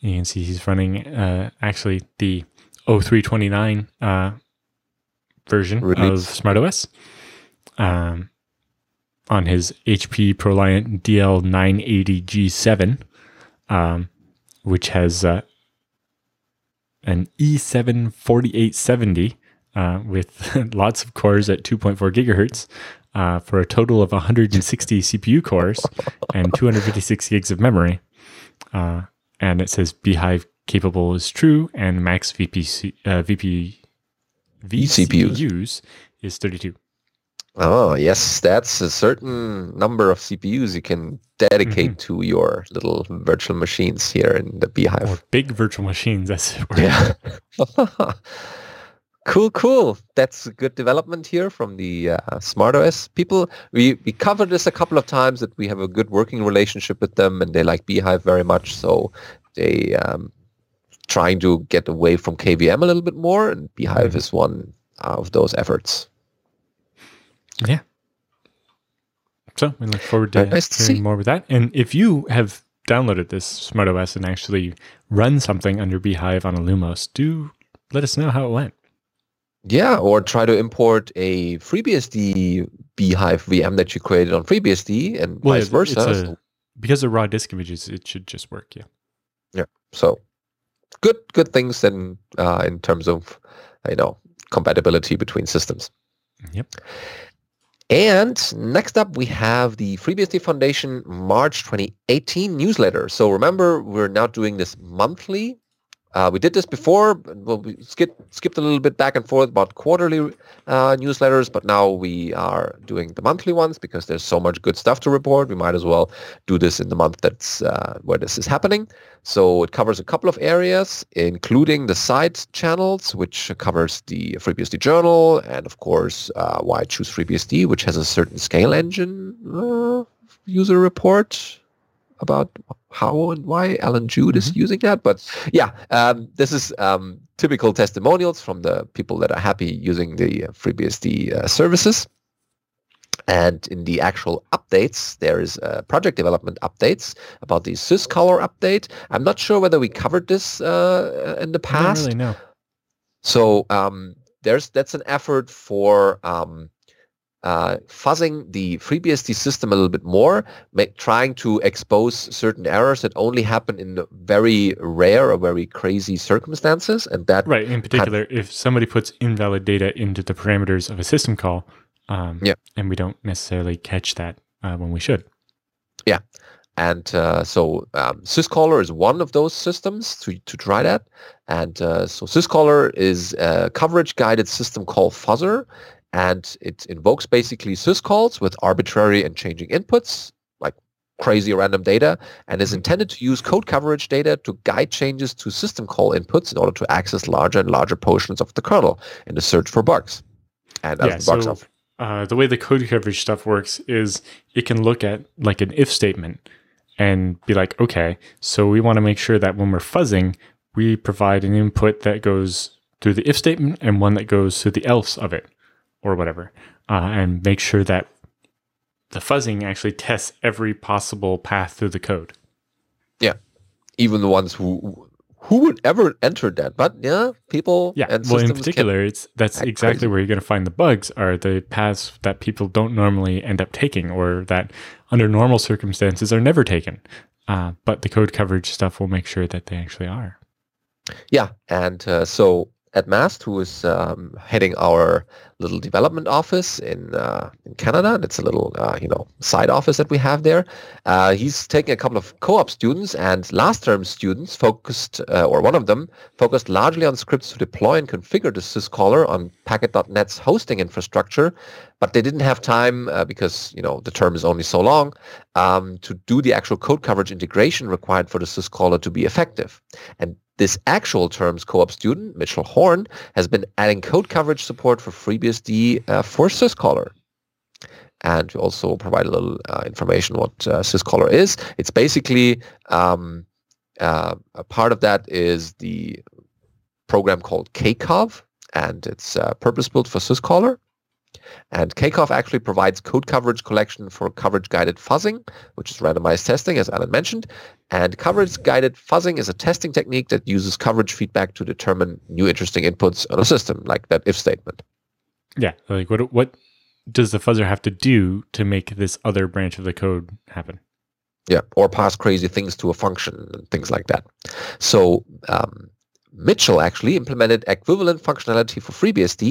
You can see he's running uh, actually the oh three twenty-nine uh, version Release. of SmartOS um, on his H P ProLiant D L nine eighty G seven, um, which has uh, an E seven forty-eight seventy uh, with lots of cores at two point four gigahertz uh, for a total of one hundred sixty C P U cores and two hundred fifty-six gigs of memory. Uh, and it says Beehive capable is true and max V P C, uh, V P vCPUs is thirty-two. Oh, yes. That's a certain number of C P Us you can dedicate mm-hmm. to your little virtual machines here in the Beehive. Or big virtual machines, as it were. Yeah. Cool, cool. That's a good development here from the uh, SmartOS people. We, we covered this a couple of times, that we have a good working relationship with them, and they like Beehive very much, so they... Um, trying to get away from K V M a little bit more, and Beehive is one of those efforts. Yeah. So we look forward to nice hearing to more with that. And if you have downloaded this SmartOS and actually run something under Beehive on Illumos, do let us know how it went. Yeah, or try to import a FreeBSD Beehive V M that you created on FreeBSD and well, vice it's, versa. It's a, because of raw disk images, it should just work, yeah. Yeah, so... Good, good things in uh, in terms of, you know, compatibility between systems. Yep. And next up, we have the FreeBSD Foundation March twenty eighteen newsletter. So remember, we're now doing this monthly. Uh, we did this before. Well, we skipped skipped a little bit back and forth about quarterly uh, newsletters, but now we are doing the monthly ones because there's so much good stuff to report. We might as well do this in the month that's uh, where this is happening. So it covers a couple of areas, including the side channels, which covers the FreeBSD Journal, and of course, uh, why I choose FreeBSD, which has a certain scale engine uh, user report about how and why Alan Jude mm-hmm. is using that. But yeah, um, this is um, typical testimonials from the people that are happy using the FreeBSD uh, services. And in the actual updates, there is uh, project development updates about the syscaller update. I'm not sure whether we covered this uh, in the past. I don't really know. So um, there's that's an effort for um, uh, fuzzing the FreeBSD system a little bit more, make, trying to expose certain errors that only happen in very rare or very crazy circumstances. And that right, in particular, had, if somebody puts invalid data into the parameters of a system call, Um, yeah. And we don't necessarily catch that uh, when we should. Yeah. And uh, so um, syscaller is one of those systems to, to try that. And uh, so syscaller is a coverage-guided system call fuzzer, and it invokes basically syscalls with arbitrary and changing inputs, like crazy random data, and is intended to use code coverage data to guide changes to system call inputs in order to access larger and larger portions of the kernel in the search for bugs. And as yeah, the bugs so- of Uh, the way the code coverage stuff works is it can look at like an if statement and be like, okay, so we want to make sure that when we're fuzzing, we provide an input that goes through the if statement and one that goes through the else of it or whatever, uh, and make sure that the fuzzing actually tests every possible path through the code. Yeah, even the ones who who would ever enter that, but yeah, people yeah. and well, in particular, it's that's exactly crazy. Where you're going to find the bugs are the paths that people don't normally end up taking or that under normal circumstances are never taken. Uh, but the code coverage stuff will make sure that they actually are. Yeah, and uh, so at Mast, who is um, heading our little development office in uh, in Canada, that's a little uh, you know side office that we have there. Uh, he's taking a couple of co-op students, and last term students focused, uh, or one of them focused largely on scripts to deploy and configure the syscaller on Packet dot net's hosting infrastructure, but they didn't have time uh, because you know the term is only so long um, to do the actual code coverage integration required for the syscaller to be effective. And this actual term's co-op student, Mitchell Horn, has been adding code coverage support for FreeBSD uh, for syscaller. And we also provide a little uh, information what uh, syscaller is. It's basically, um, uh, a part of that is the program called K C O V, and it's uh, purpose-built for syscaller. And K C O V actually provides code coverage collection for coverage-guided fuzzing, which is randomized testing, as Alan mentioned. And coverage-guided fuzzing is a testing technique that uses coverage feedback to determine new interesting inputs on a system, like that if statement. Yeah, like what what does the fuzzer have to do to make this other branch of the code happen? Yeah, or pass crazy things to a function and things like that. So um, Mitchell actually implemented equivalent functionality for FreeBSD,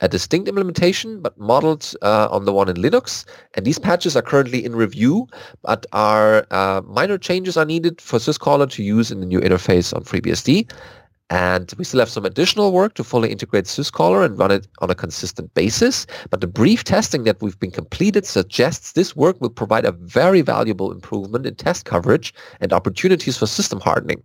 a distinct implementation, but modeled uh, on the one in Linux. And these patches are currently in review, but are uh, minor changes are needed for syscaller to use in the new interface on FreeBSD. And we still have some additional work to fully integrate syscaller and run it on a consistent basis. But the brief testing that we've been completed suggests this work will provide a very valuable improvement in test coverage and opportunities for system hardening.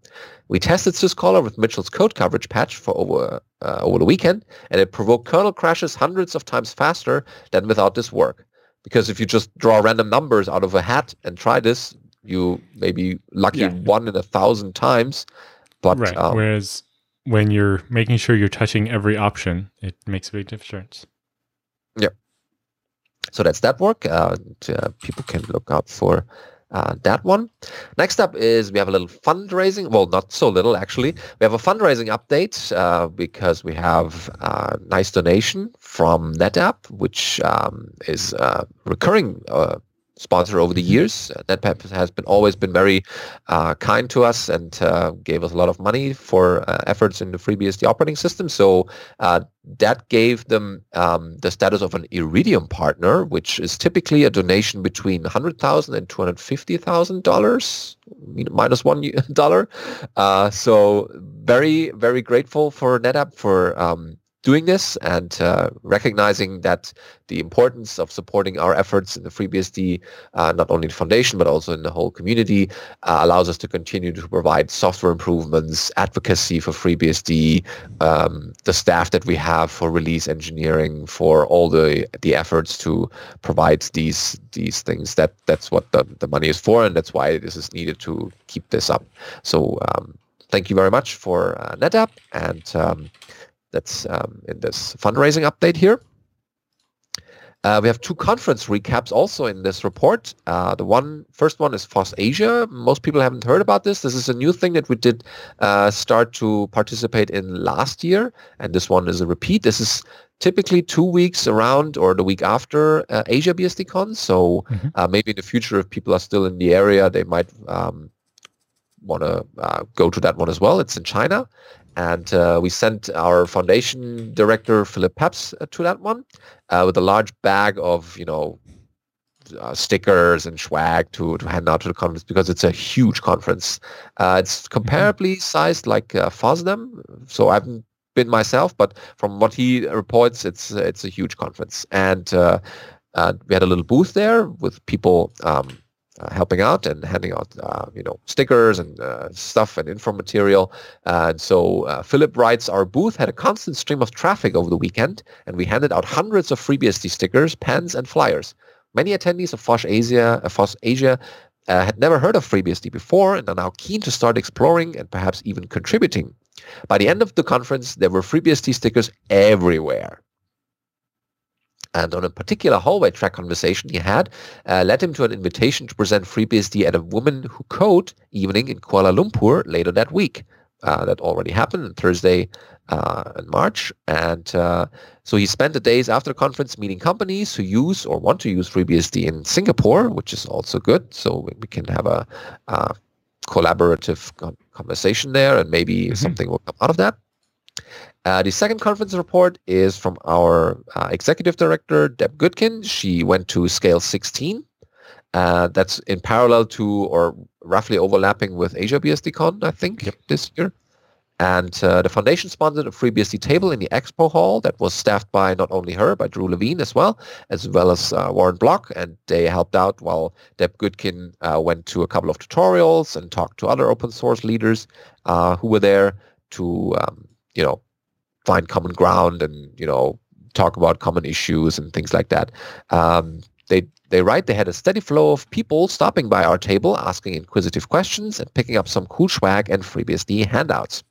We tested syscaller with Mitchell's code coverage patch for over uh, over the weekend, and it provoked kernel crashes hundreds of times faster than without this work. Because if you just draw random numbers out of a hat and try this, you maybe lucky yeah. one in a thousand times. But, right, um, whereas... when you're making sure you're touching every option, it makes a big difference. Yeah. So that's that work. Uh, and, uh, people can look out for uh, that one. Next up is we have a little fundraising. Well, not so little, actually. We have a fundraising update uh, because we have a nice donation from NetApp, which um, is a recurring uh sponsor over the years. NetApp has been always been very uh, kind to us and uh, gave us a lot of money for uh, efforts in the FreeBSD operating system. So uh, that gave them um, the status of an Iridium partner, which is typically a donation between one hundred thousand dollars and two hundred fifty thousand dollars, minus one dollar. Uh, so very, very grateful for NetApp for um, doing this and uh, recognizing that the importance of supporting our efforts in the FreeBSD, uh, not only the foundation, but also in the whole community, uh, allows us to continue to provide software improvements, advocacy for FreeBSD, um, the staff that we have for release engineering, for all the the efforts to provide these these things. That That's what the, the money is for, and that's why this is needed to keep this up. So um, thank you very much for uh, NetApp, and um, that's um, in this fundraising update here. Uh, we have two conference recaps also in this report. Uh, the one first one is FOSS Asia. Most people haven't heard about this. This is a new thing that we did uh, start to participate in last year, and this one is a repeat. This is typically two weeks around or the week after uh, Asia BSDCon. So mm-hmm. uh, maybe in the future, if people are still in the area, they might um, want to uh, go to that one as well. It's in China. And uh, we sent our foundation director, Philip Peps, uh, to that one uh, with a large bag of, you know, uh, stickers and swag to, to hand out to the conference because it's a huge conference. Uh, it's comparably mm-hmm. sized like uh, FOSDEM. So I haven't been myself, but from what he reports, it's it's a huge conference. And uh, uh, we had a little booth there with people um, Uh, helping out and handing out, uh, you know, stickers and uh, stuff and info material. Uh, and so uh, Philip writes, our booth had a constant stream of traffic over the weekend, and we handed out hundreds of FreeBSD stickers, pens, and flyers. Many attendees of FOSS Asia, uh, FOSS Asia uh, had never heard of FreeBSD before and are now keen to start exploring and perhaps even contributing. By the end of the conference, there were FreeBSD stickers everywhere. And on a particular hallway track conversation he had uh, led him to an invitation to present FreeBSD at a Women Who Code evening in Kuala Lumpur later that week. Uh, that already happened on Thursday uh, in March. And uh, so he spent the days after the conference meeting companies who use or want to use FreeBSD in Singapore, which is also good. So we can have a uh, collaborative conversation there, and maybe mm-hmm. something will come out of that. Uh, the second conference report is from our uh, executive director, Deb Goodkin. She went to SCALE sixteen. Uh, that's in parallel to or roughly overlapping with Asia BSDCon, I think, yep. this year. And uh, the foundation sponsored a FreeBSD table in the expo hall that was staffed by not only her, by Drew Levine as well, as well as uh, Warren Block. And they helped out while Deb Goodkin uh, went to a couple of tutorials and talked to other open source leaders uh, who were there to... Um, you know, find common ground and, you know, talk about common issues and things like that. Um, they they write, they had a steady flow of people stopping by our table, asking inquisitive questions and picking up some cool swag and FreeBSD handouts.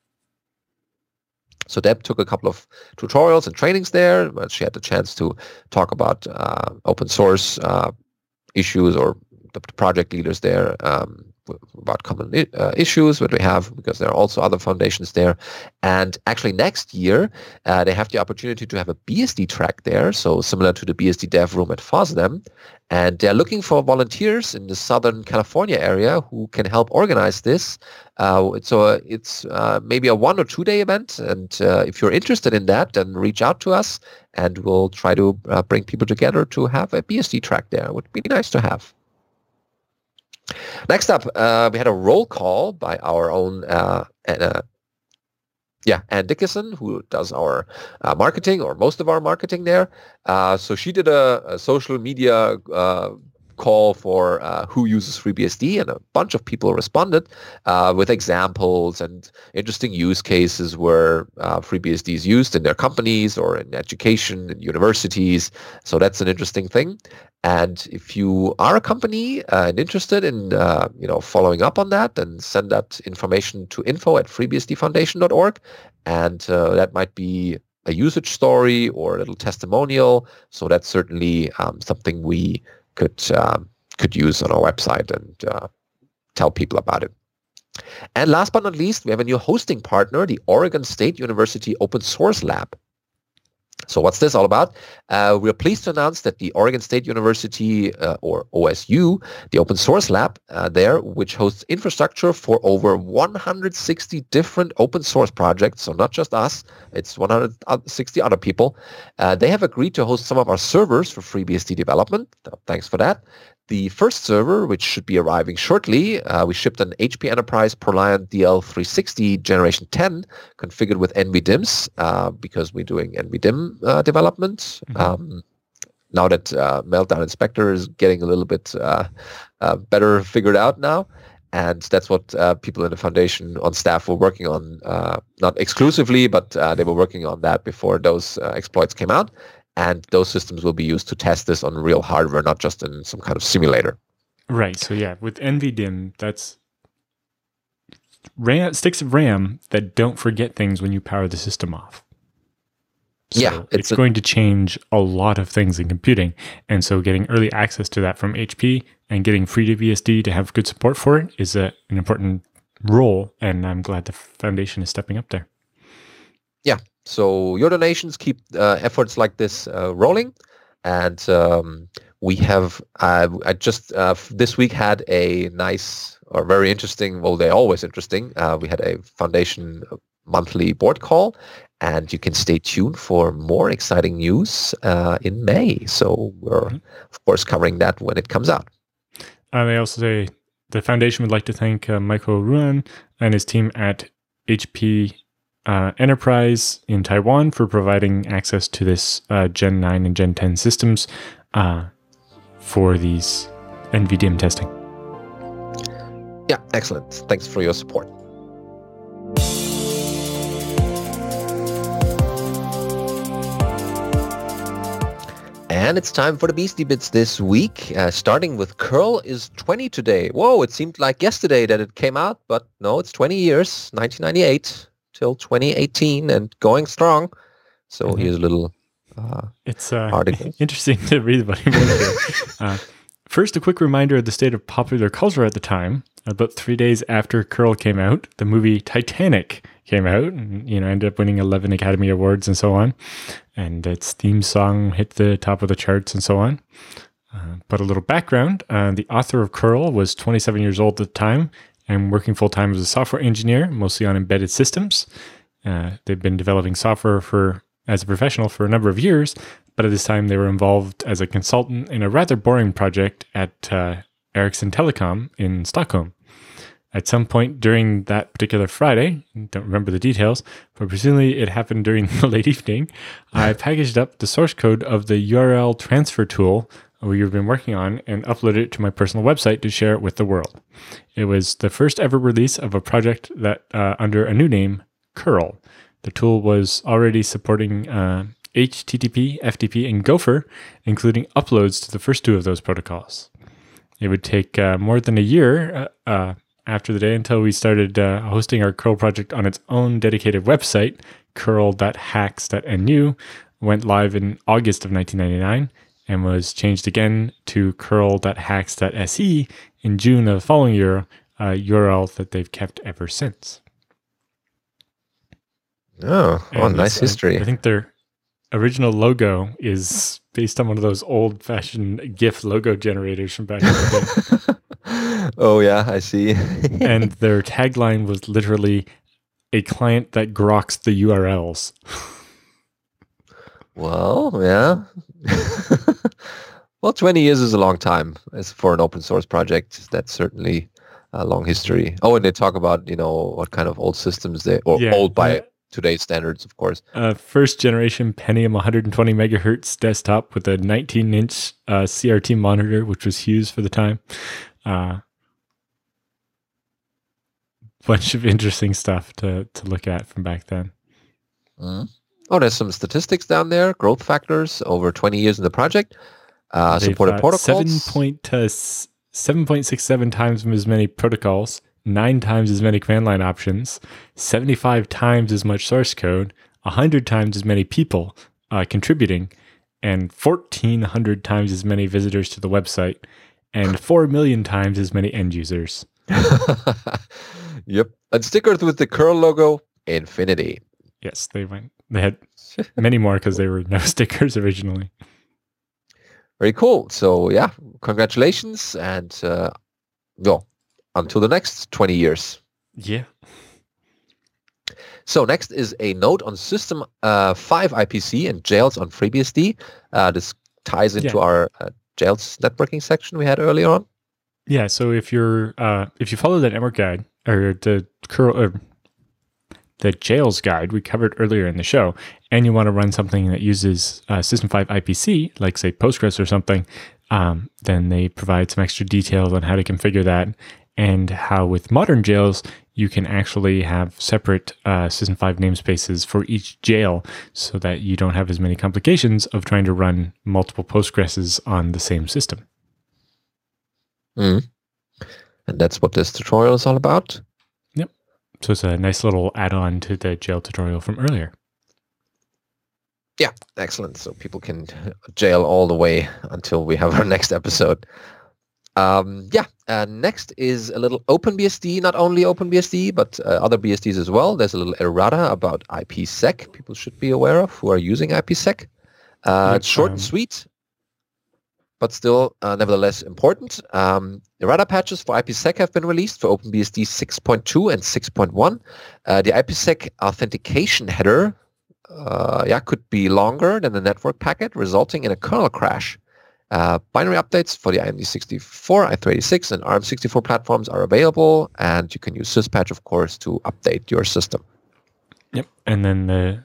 So Deb took a couple of tutorials and trainings there, but she had the chance to talk about uh, open source uh, issues or the project leaders there, um, about common uh, issues that we have, because there are also other foundations there. And actually next year, uh, they have the opportunity to have a B S D track there, so similar to the B S D dev room at FOSDEM. And they're looking for volunteers in the Southern California area who can help organize this. Uh, so uh, it's uh, maybe a one or two day event. And uh, if you're interested in that, then reach out to us and we'll try to uh, bring people together to have a B S D track there. It would be nice to have. Next up, uh, we had a roll call by our own uh, Anna, yeah, Ann Dickinson, who does our uh, marketing or most of our marketing there. Uh, so she did a, a social media uh, call for uh, who uses FreeBSD, and a bunch of people responded uh, with examples and interesting use cases where uh, FreeBSD is used in their companies or in education and universities. So that's an interesting thing. And if you are a company uh, and interested in uh, you know following up on that, then send that information to info at freebsdfoundation dot org, and uh, that might be a usage story or a little testimonial. So that's certainly um, something we could um, could use on our website and uh, tell people about it. And last but not least, we have a new hosting partner, the Oregon State University Open Source Lab. So what's this all about? Uh, we're pleased to announce that the Oregon State University, uh, or O S U, the Open Source Lab uh, there, which hosts infrastructure for over one hundred sixty different open source projects, so not just us, it's one hundred sixty other people, uh, they have agreed to host some of our servers for FreeBSD development. So thanks for that. The first server, which should be arriving shortly, uh, we shipped an H P Enterprise ProLiant D L three sixty Generation ten configured with NVDIMMs uh, because we're doing NVDIMM uh, development. Mm-hmm. Um, now that uh, Meltdown Inspector is getting a little bit uh, uh, better figured out now. And that's what uh, people in the foundation on staff were working on, uh, not exclusively, but uh, they were working on that before those uh, exploits came out. And those systems will be used to test this on real hardware, not just in some kind of simulator. Right. So yeah, with NVDIMM, that's RAM, sticks of RAM that don't forget things when you power the system off. So yeah, it's, it's a, going to change a lot of things in computing. And so getting early access to that from H P and getting FreeBSD to have good support for it is a, an important role. And I'm glad the foundation is stepping up there. Yeah. So your donations keep uh, efforts like this uh, rolling. And um, we have, uh, I just uh, this week had a nice or very interesting, well, they're always interesting. Uh, we had a foundation monthly board call. And you can stay tuned for more exciting news uh, in May. So we're, mm-hmm. of course, covering that when it comes out. And they also say the foundation would like to thank uh, Michael Ruan and his team at H P uh, Enterprise in Taiwan for providing access to this uh, Gen nine and Gen ten systems uh, for these N V DIMM testing. Yeah, excellent. Thanks for your support. And it's time for the Beastie Bits this week, uh, starting with Curl is twenty today. Whoa, it seemed like yesterday that it came out, but no, it's twenty years, nineteen ninety-eight till twenty eighteen and going strong. So mm-hmm. here's a little uh, it's, uh, article. Interesting to read about him. uh, first, a quick reminder of the state of popular culture at the time. About three days after Curl came out, the movie Titanic came out and, you know, ended up winning eleven Academy Awards and so on. And its theme song hit the top of the charts and so on. Uh, but a little background, uh, the author of Curl was twenty-seven years old at the time and working full-time as a software engineer, mostly on embedded systems. Uh, they've been developing software for as a professional for a number of years, but at this time they were involved as a consultant in a rather boring project at uh, Ericsson Telecom in Stockholm. At some point during that particular Friday, don't remember the details, but presumably it happened during the late evening, I packaged up the source code of the U R L transfer tool we've been working on and uploaded it to my personal website to share it with the world. It was the first ever release of a project that uh, under a new name, Curl. The tool was already supporting uh, H T T P, F T P, and Gopher, including uploads to the first two of those protocols. It would take uh, more than a year uh, uh, after the day until we started uh, hosting our curl project on its own dedicated website, curl dot hacks dot N U, went live in August of nineteen ninety-nine and was changed again to curl dot hacks dot S E in June of the following year, a U R L that they've kept ever since. Oh, well, nice history. I, I think their original logo is based on one of those old-fashioned GIF logo generators from back in the day. Oh, yeah, I see. And their tagline was literally, a client that groks the U R Ls. Well, yeah. Well, twenty years is a long time. As for an open-source project, that's certainly a long history. Oh, and they talk about, you know, what kind of old systems they... Or yeah, old by... Yeah. Today's standards, of course. Uh, first generation Pentium one hundred twenty megahertz desktop with a nineteen inch uh, C R T monitor, which was huge for the time. Uh, bunch of interesting stuff to, to look at from back then. Mm. Oh, there's some statistics down there. Growth factors over twenty years in the project. Uh, supported protocols. seven point six seven times as many protocols. Nine times as many command line options, seventy-five times as much source code, one hundred times as many people uh, contributing, and fourteen hundred times as many visitors to the website, and four million times as many end users. Yep. And stickers with the curl logo, infinity. Yes, they went. They had many more because they were no stickers originally. Very cool. So, yeah, congratulations and uh, go. Until the next twenty years. Yeah. So next is a note on System uh, five I P C and jails on FreeBSD. Uh, this ties into yeah. our uh, jails networking section we had earlier on. Yeah. So if you're uh, if you follow that network guide or the curl or the jails guide we covered earlier in the show, and you want to run something that uses uh, System five I P C, like say Postgres or something, um, then they provide some extra details on how to configure that. And how with modern jails, you can actually have separate uh, System five namespaces for each jail so that you don't have as many complications of trying to run multiple Postgreses on the same system. Mm. And that's what this tutorial is all about? Yep. So it's a nice little add-on to the jail tutorial from earlier. Yeah, excellent. So people can jail all the way until we have our next episode. Um, yeah, uh, next is a little OpenBSD, not only OpenBSD, but uh, other B S Ds as well. There's a little errata about IPsec people should be aware of who are using IPsec. Uh, it's short and sweet, but still uh, nevertheless important. Um, errata patches for IPsec have been released for OpenBSD six point two and six point one. Uh, the IPsec authentication header uh, yeah, could be longer than the network packet, resulting in a kernel crash. Uh, binary updates for the I M D sixty-four, I three eighty-six, and A R M sixty-four platforms are available, and you can use syspatch, of course, to update your system. Yep, and then uh,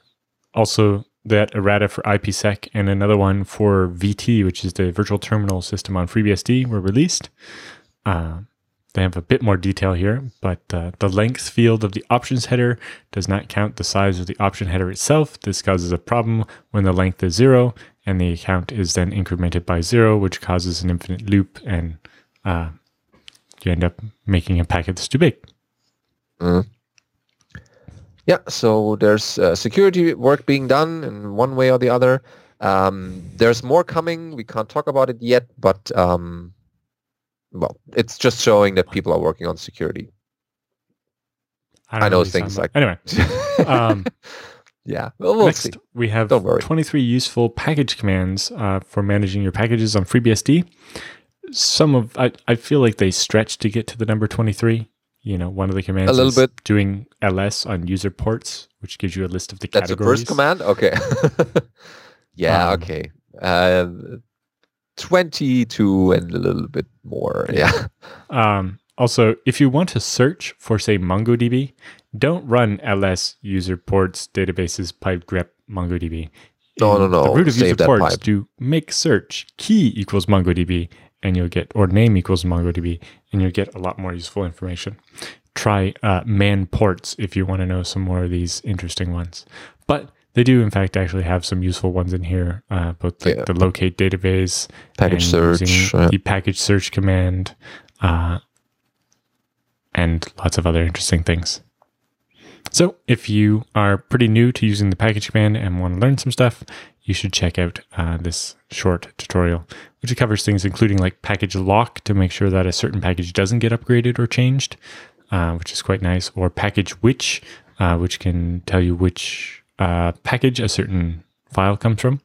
also that errata for IPsec and another one for V T, which is the virtual terminal system on FreeBSD, were released. Uh, they have a bit more detail here, but uh, the length field of the options header does not count the size of the option header itself. This causes a problem when the length is zero, and the count is then incremented by zero, which causes an infinite loop, and uh, you end up making a packet that's too big. Mm. Yeah, so there's uh, security work being done in one way or the other. Um, there's more coming. We can't talk about it yet, but um, well, it's just showing that people are working on security. I, I know things like... Anyway. Um, Yeah, well, we'll Next, see. we have twenty-three useful package commands uh, for managing your packages on FreeBSD. Some of I, I feel like they stretch to get to the number twenty-three. You know, one of the commands a little is bit. doing ls on user ports, which gives you a list of the That's categories. That's the first command? Okay. yeah, um, okay. Uh, twenty-two and a little bit more, yeah. Um, also, if you want to search for, say, MongoDB, don't run ls user ports databases pipe grep MongoDB. No, no, no. The root of Save user ports pipe. Do make search key equals MongoDB, and you'll get, or name equals MongoDB, and you'll get a lot more useful information. Try uh, man ports if you want to know some more of these interesting ones. But they do, in fact, actually have some useful ones in here, uh, both the, yeah. the locate database, package and search, uh, the package search command, uh, and lots of other interesting things. So if you are pretty new to using the package command and want to learn some stuff, you should check out uh, this short tutorial, which covers things including like package lock to make sure that a certain package doesn't get upgraded or changed, uh, which is quite nice, or package which, uh, which can tell you which uh, package a certain file comes from.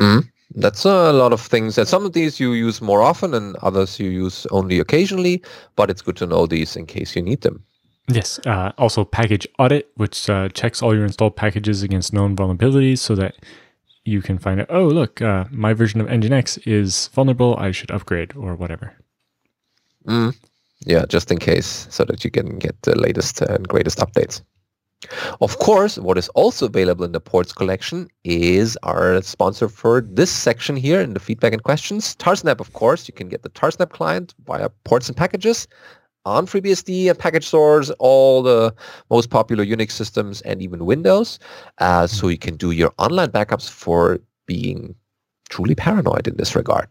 Mm-hmm. That's a lot of things. And some of these you use more often and others you use only occasionally, but it's good to know these in case you need them. Yes. Uh, also, package audit, which uh, checks all your installed packages against known vulnerabilities so that you can find out, oh, look, uh, my version of Nginx is vulnerable. I should upgrade or whatever. Mm. Yeah, just in case, so that you can get the latest and greatest updates. Of course, what is also available in the ports collection is our sponsor for this section here in the feedback and questions, Tarsnap, of course. You can get the Tarsnap client via ports and packages on FreeBSD and package stores, all the most popular Unix systems and even Windows. Uh, so you can do your online backups for being truly paranoid in this regard.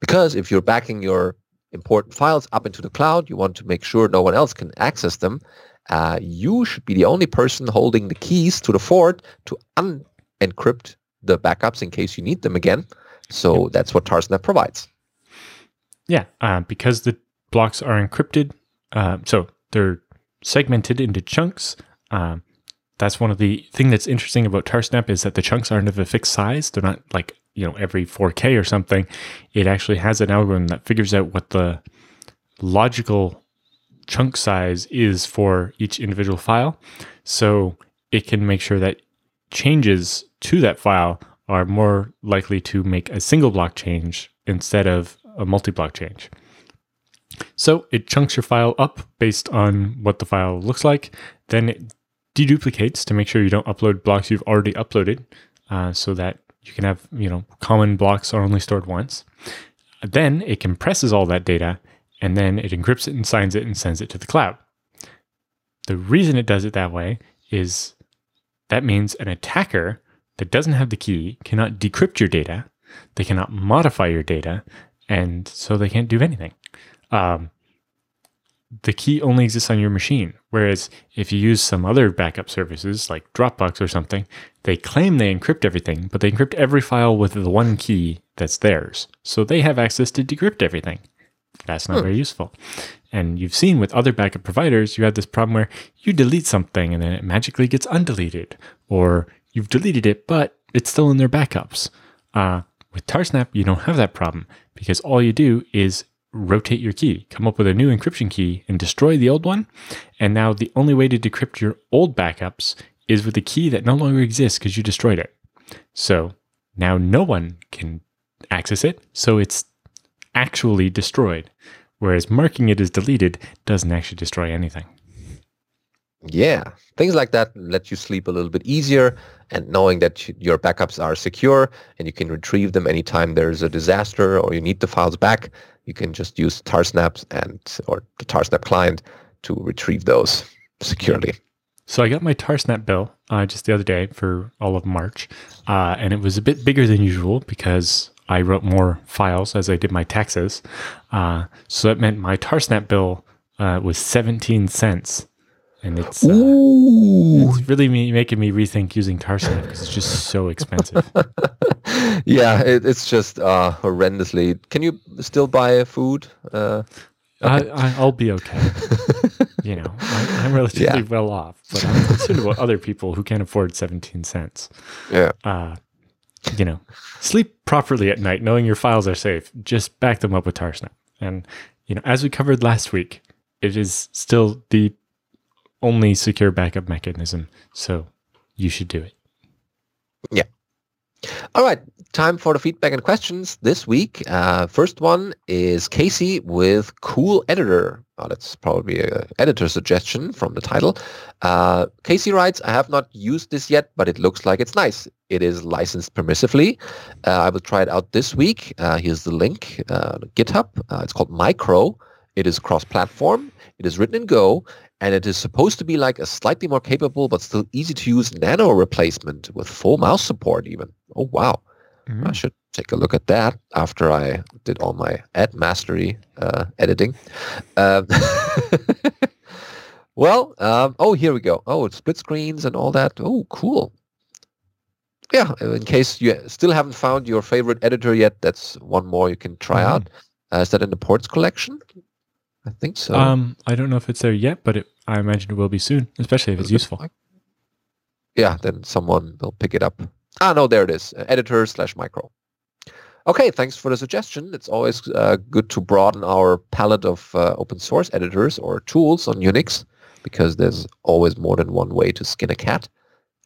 Because if you're backing your important files up into the cloud, you want to make sure no one else can access them. Uh, you should be the only person holding the keys to the fort to un-encrypt the backups in case you need them again. So yep. That's what Tarsnap provides. Yeah, uh, because the blocks are encrypted, uh, so they're segmented into chunks. Um, that's one of the things that's interesting about Tarsnap is that the chunks aren't of a fixed size. They're not like, you know, every four K or something. It actually has an algorithm that figures out what the logical chunk size is for each individual file, so it can make sure that changes to that file are more likely to make a single block change instead of a multi-block change. So it chunks your file up based on what the file looks like, then it deduplicates to make sure you don't upload blocks you've already uploaded, uh, so that you can have, you know, common blocks are only stored once. Then it compresses all that data, and then it encrypts it and signs it and sends it to the cloud. The reason it does it that way is that means an attacker that doesn't have the key cannot decrypt your data, they cannot modify your data, and so they can't do anything. Um, the key only exists on your machine. Whereas if you use some other backup services like Dropbox or something, they claim they encrypt everything, but they encrypt every file with the one key that's theirs. So they have access to decrypt everything. That's not hmm. very useful. And you've seen with other backup providers, you have this problem where you delete something and then it magically gets undeleted, or you've deleted it, but it's still in their backups. Uh, with Tarsnap, you don't have that problem because all you do is rotate your key, come up with a new encryption key and destroy the old one. And now the only way to decrypt your old backups is with a key that no longer exists because you destroyed it. So now no one can access it. So it's actually destroyed, whereas marking it as deleted doesn't actually destroy anything. Yeah, things like that let you sleep a little bit easier, and knowing that your backups are secure and you can retrieve them anytime there's a disaster or you need the files back, you can just use Tarsnap and or the Tarsnap client to retrieve those securely. So I got my Tarsnap bill uh, just the other day for all of March, uh, and it was a bit bigger than usual because I wrote more files as I did my taxes. Uh, so that meant my Tarsnap bill uh, was seventeen cents. And it's, uh, it's really me, making me rethink using Tarsnap because it's just so expensive. yeah, it, it's just uh, horrendously. Can you still buy food? Uh, okay. I, I'll be okay. you know, I, I'm relatively yeah. well off, but I'm concerned about other people who can't afford seventeen cents. Yeah. Uh, you know, sleep properly at night, knowing your files are safe. Just back them up with Tarsnap. And, you know, as we covered last week, it is still the only secure backup mechanism, so you should do it. Yeah. All right, time for the feedback and questions this week. Uh, first one is Casey with Cool Editor. Oh, that's probably an editor suggestion from the title. Uh, Casey writes, I have not used this yet, but it looks like it's nice. It is licensed permissively. Uh, I will try it out this week. Uh, here's the link, uh, GitHub. Uh, it's called Micro. It is cross-platform. It is written in Go. And it is supposed to be like a slightly more capable but still easy to use nano replacement with full mouse support even. Oh, wow. Mm-hmm. I should take a look at that after I did all my ad mastery uh, editing. Um, well, um, oh, here we go. Oh, it's split screens and all that. Oh, cool. Yeah, in case you still haven't found your favorite editor yet, that's one more you can try mm-hmm. out. Uh, is that in the ports collection? I think so. Um, I don't know if it's there yet, but it, I imagine it will be soon, especially if it's useful. Yeah, then someone will pick it up. Ah, no, there it is. Uh, editor slash micro. Okay, thanks for the suggestion. It's always uh, good to broaden our palette of uh, open source editors or tools on Unix, because there's always more than one way to skin a cat.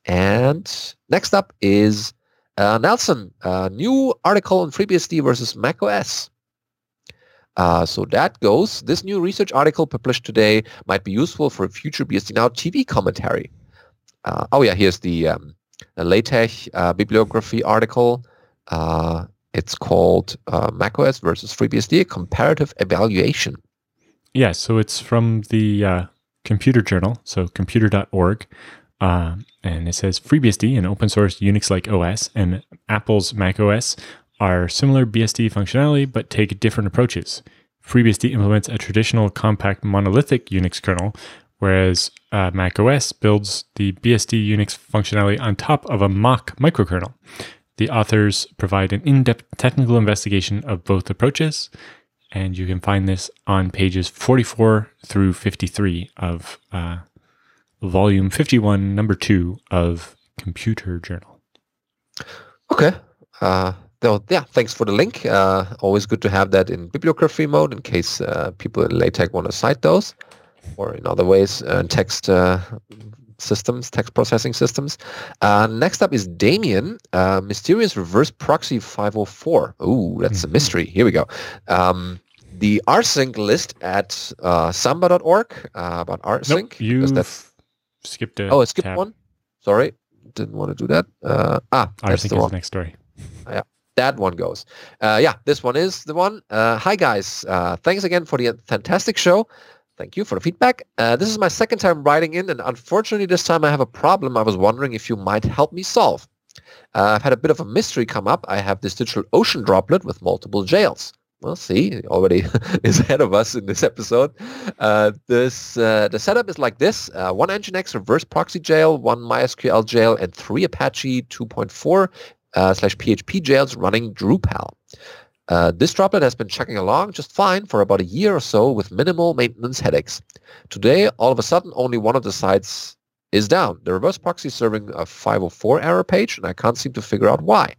And next up is uh, Nelson, a new article on FreeBSD versus macOS. Uh, so that goes. This new research article published today might be useful for future B S D Now T V commentary. Uh, oh yeah, here's the um, LaTeX uh, bibliography article. Uh, it's called uh, macOS versus FreeBSD: Comparative Evaluation. Yeah, so it's from the uh, Computer Journal, so computer dot org, uh, and it says FreeBSD, an open-source Unix-like O S, and Apple's macOS are similar B S D functionality, but take different approaches. FreeBSD implements a traditional compact monolithic Unix kernel, whereas uh, macOS builds the B S D Unix functionality on top of a mock microkernel. The authors provide an in-depth technical investigation of both approaches, and you can find this on pages forty-four through fifty-three of uh, volume fifty-one, number two of Computer Journal. Okay. Uh... So, yeah, thanks for the link. Uh, always good to have that in bibliography mode in case uh, people in LaTeX want to cite those, or in other ways, uh, text uh, systems, text processing systems. Uh, next up is Damien, uh, Mysterious Reverse Proxy five oh four. Ooh, that's mm-hmm. a mystery. Here we go. Um, the rsync list at uh, samba dot org uh, about rsync. Nope, you skipped a Oh, I skipped tab. one? Sorry, didn't want to do that. Uh, ah, that's the one. Rsync is the next story. Yeah. That one goes. Uh, yeah, this one is the one. Uh, hi, guys. Uh, thanks again for the fantastic show. Thank you for the feedback. Uh, this is my second time writing in, and unfortunately this time I have a problem I was wondering if you might help me solve. Uh, I've had a bit of a mystery come up. I have this DigitalOcean droplet with multiple jails. well, see, already is ahead of us in this episode. Uh, this uh, the setup is like this: uh, one Nginx reverse proxy jail, one MySQL jail, and three Apache two point four uh, slash P H P jails running Drupal. Uh, this droplet has been chugging along just fine for about a year or so with minimal maintenance headaches. Today, all of a sudden, only one of the sites is down. The reverse proxy is serving a five oh four error page, and I can't seem to figure out why.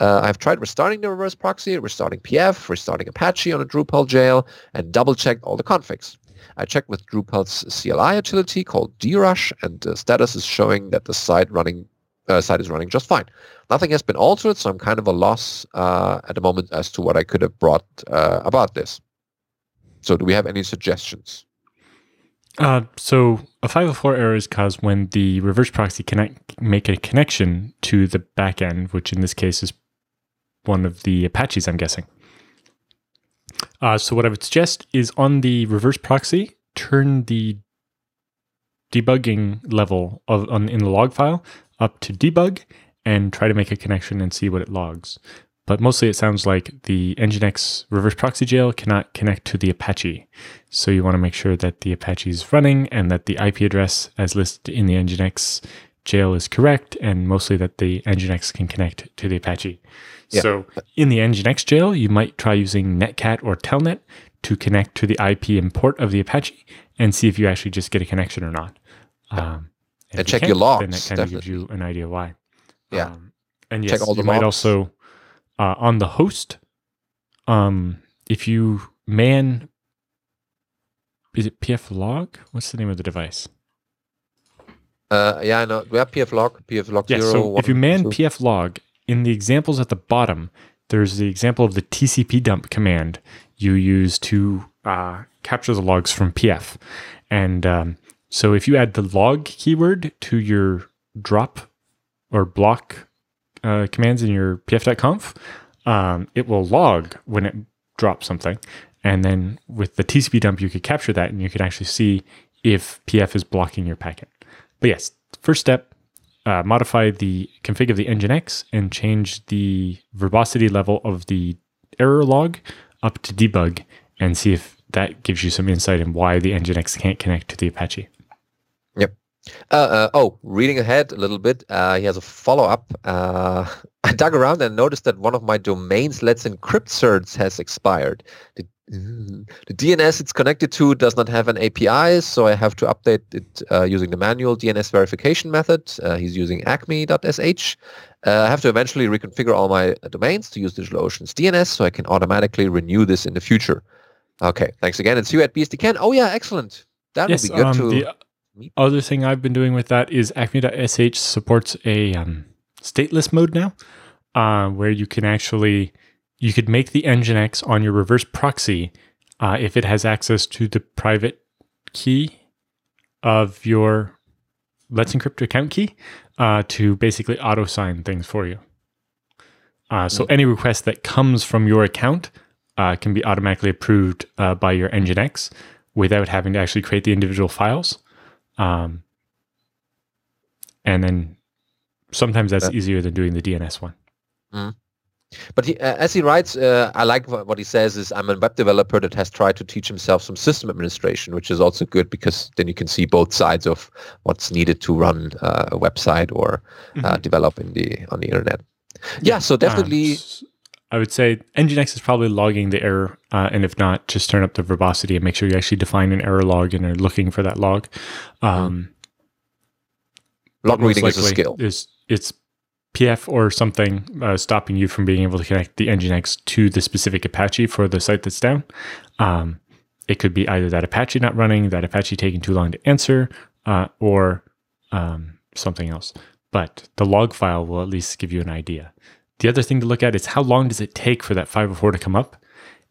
Uh, I've tried restarting the reverse proxy, restarting P F, restarting Apache on a Drupal jail, and double-checked all the configs. I checked with Drupal's C L I utility called drush, and the status is showing that the site running uh, site is running just fine. Nothing has been altered, so I'm kind of a loss uh, at the moment as to what I could have brought uh, about this. So do we have any suggestions? Uh, so a five oh four error is caused when the reverse proxy cannot make a connection to the backend, which in this case is one of the Apaches, I'm guessing. Uh, so what I would suggest is on the reverse proxy, turn the debugging level of on, in the log file up to debug and try to make a connection and see what it logs. But mostly it sounds like the Nginx reverse proxy jail cannot connect to the Apache. So you want to make sure that the Apache is running and that the I P address as listed in the Nginx jail is correct, and mostly that the Nginx can connect to the Apache. Yeah. So in the Nginx jail, you might try using netcat or telnet to connect to the I P import of the Apache and see if you actually just get a connection or not. Yeah. Um, and check can, your logs. Then that kind definitely. of gives you an idea why. Yeah. Um, and yes, check all the you logs. might also... Uh, on the host, um, if you man, is it pflog? What's the name of the device? Uh, yeah, I know. We have pflog, pflog yeah, zero. So one, if you man two. pflog, in the examples at the bottom, there's the example of the T C P dump command you use to uh, capture the logs from pf. And um, so if you add the log keyword to your drop or block Uh, commands in your pf.conf, um, it will log when it drops something. And then with the T C P dump, you could capture that and you could actually see if pf is blocking your packet. But yes, first step, uh, modify the config of the Nginx and change the verbosity level of the error log up to debug and see if that gives you some insight in why the Nginx can't connect to the Apache. Yep. Uh, uh, oh, reading ahead a little bit, uh, he has a follow-up. Uh, I dug around and noticed that one of my domains Let's Encrypt certs has expired. The, the D N S it's connected to does not have an A P I, so I have to update it uh, using the manual D N S verification method. Uh, he's using acme.sh. Uh, I have to eventually reconfigure all my domains to use DigitalOcean's D N S so I can automatically renew this in the future. Okay, thanks again. And see you at B S D Con. Oh, yeah, excellent. That yes, would be good um, to... The, uh, Other thing I've been doing with that is acme.sh supports a um, stateless mode now, uh, where you can actually, you could make the Nginx on your reverse proxy uh, if it has access to the private key of your Let's Encrypt account key uh, to basically auto-sign things for you. Uh, so any request that comes from your account uh, can be automatically approved uh, by your Nginx without having to actually create the individual files. Um, and then sometimes that's easier than doing the D N S one. Mm. But he, uh, as he writes, uh, I like what, what he says is, I'm a web developer that has tried to teach himself some system administration, which is also good because then you can see both sides of what's needed to run uh, a website or uh, mm-hmm. develop in the on the internet. Yeah, yeah so definitely... Um, I would say Nginx is probably logging the error, uh, and if not, just turn up the verbosity and make sure you actually define an error log and are looking for that log. Um, log reading is a skill. Is, it's P F or something uh, stopping you from being able to connect the Nginx to the specific Apache for the site that's down. Um, it could be either that Apache not running, that Apache taking too long to answer, uh, or um, something else. But the log file will at least give you an idea. The other thing to look at is how long does it take for that five oh four to come up?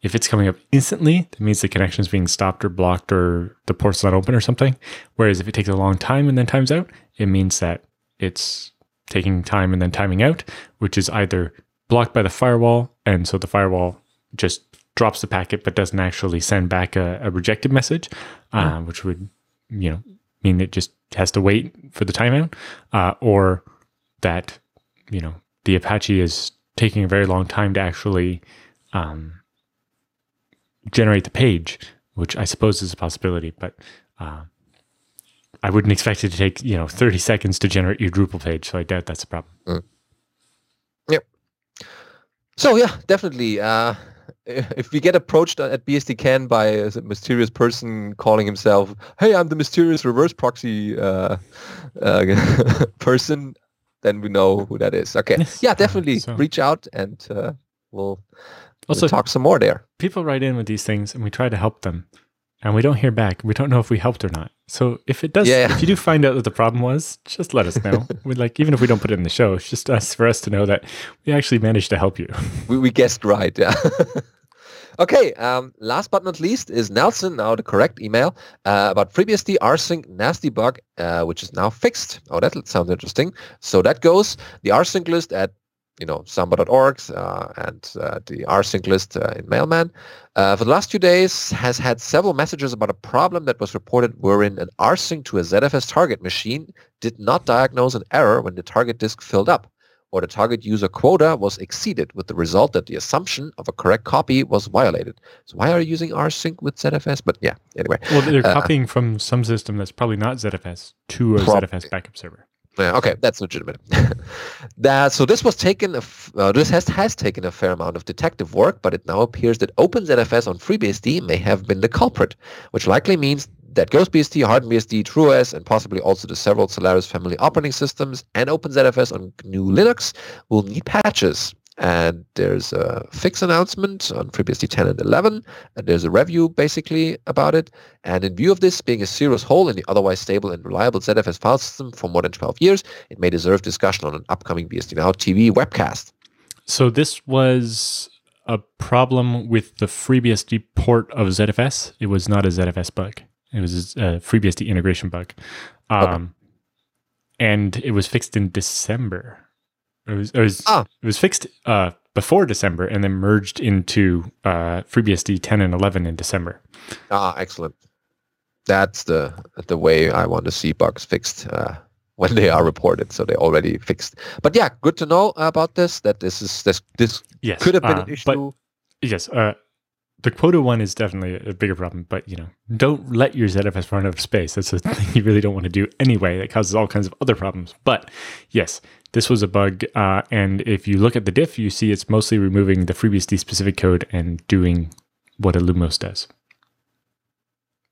If it's coming up instantly, that means the connection is being stopped or blocked or the port's not open or something. Whereas if it takes a long time and then times out, it means that it's taking time and then timing out, which is either blocked by the firewall, and so the firewall just drops the packet but doesn't actually send back a, a rejected message, uh, which would you know mean it just has to wait for the timeout, uh, or that you know. the Apache is taking a very long time to actually um, generate the page, which I suppose is a possibility, but uh, I wouldn't expect it to take, you know, thirty seconds to generate your Drupal page. So I doubt that's a problem. Mm. Yep. So yeah, definitely. Uh, if we get approached at BSDCon by a mysterious person calling himself, hey, I'm the mysterious reverse proxy uh, uh, person, then we know who that is. Okay. Yes. Yeah, definitely uh, so. reach out and uh, we'll, also, we'll talk some more there. People write in with these things and we try to help them and we don't hear back. We don't know if we helped or not. So if it does, yeah. if you do find out what the problem was, just let us know. We'd like, even if we don't put it in the show, it's just us, for us to know that we actually managed to help you. We, we guessed right. Yeah. Okay, um, last but not least is Nelson, now the correct email, uh, about FreeBSD rsync nasty bug, uh, which is now fixed. Oh, that sounds interesting. So that goes, the rsync list at, you know, samba dot org uh, and uh, the rsync list uh, in Mailman, uh, for the last two days has had several messages about a problem that was reported wherein an rsync to a Z F S target machine did not diagnose an error when the target disk filled up, or the target user quota was exceeded, with the result that the assumption of a correct copy was violated. So why are you using rsync with Z F S? But yeah, anyway. Well, they're uh, copying from some system that's probably not Z F S to a prob- Z F S backup server. Yeah, okay, that's legitimate. that, so this was taken. A f- uh, this has, has taken a fair amount of detective work, but it now appears that OpenZFS on FreeBSD may have been the culprit, which likely means that GhostBSD, HardenBSD, TrueOS, and possibly also the several Solaris family operating systems and OpenZFS on G N U Linux will need patches. And there's a fix announcement on FreeBSD ten and eleven, and there's a review basically about it. And in view of this being a serious hole in the otherwise stable and reliable Z F S file system for more than twelve years, it may deserve discussion on an upcoming B S D Now T V webcast. So this was a problem with the FreeBSD port of Z F S. It was not a Z F S bug. It was a FreeBSD integration bug. Um, okay. And it was fixed in December. It was it was, ah. it was fixed uh, before December and then merged into uh, FreeBSD ten and eleven in December. Ah, excellent. That's the the way I want to see bugs fixed uh, when they are reported. So they're already fixed. But yeah, good to know about this. That this is this this yes, could have been uh, an issue. But, yes, uh, the quota one is definitely a bigger problem. But you know, don't let your Z F S run out of space. That's a thing you really don't want to do anyway. That causes all kinds of other problems. But yes. This was a bug, uh, and if you look at the diff, you see it's mostly removing the FreeBSD specific code and doing what Illumos does.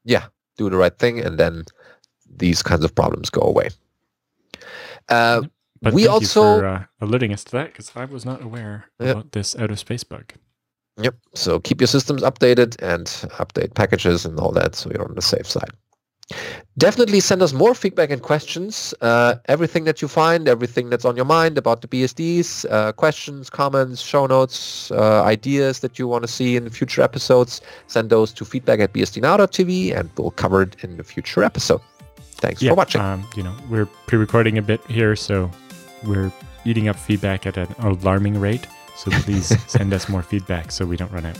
Yeah, do the right thing, and then these kinds of problems go away. Uh, but we thank also you for uh, alerting us to that, because I was not aware yep. about this out of space bug. Yep. So keep your systems updated and update packages and all that, so you're on the safe side. Definitely send us more feedback and questions, uh, everything that you find, everything that's on your mind about the B S Ds, uh, questions, comments, show notes, uh, ideas that you want to see in future episodes. Send those to feedback at b s d now dot t v and we'll cover it in the future episode. Thanks yeah, for watching. Um, you know, we're pre-recording a bit here, so we're eating up feedback at an alarming rate. So please send us more feedback so we don't run out.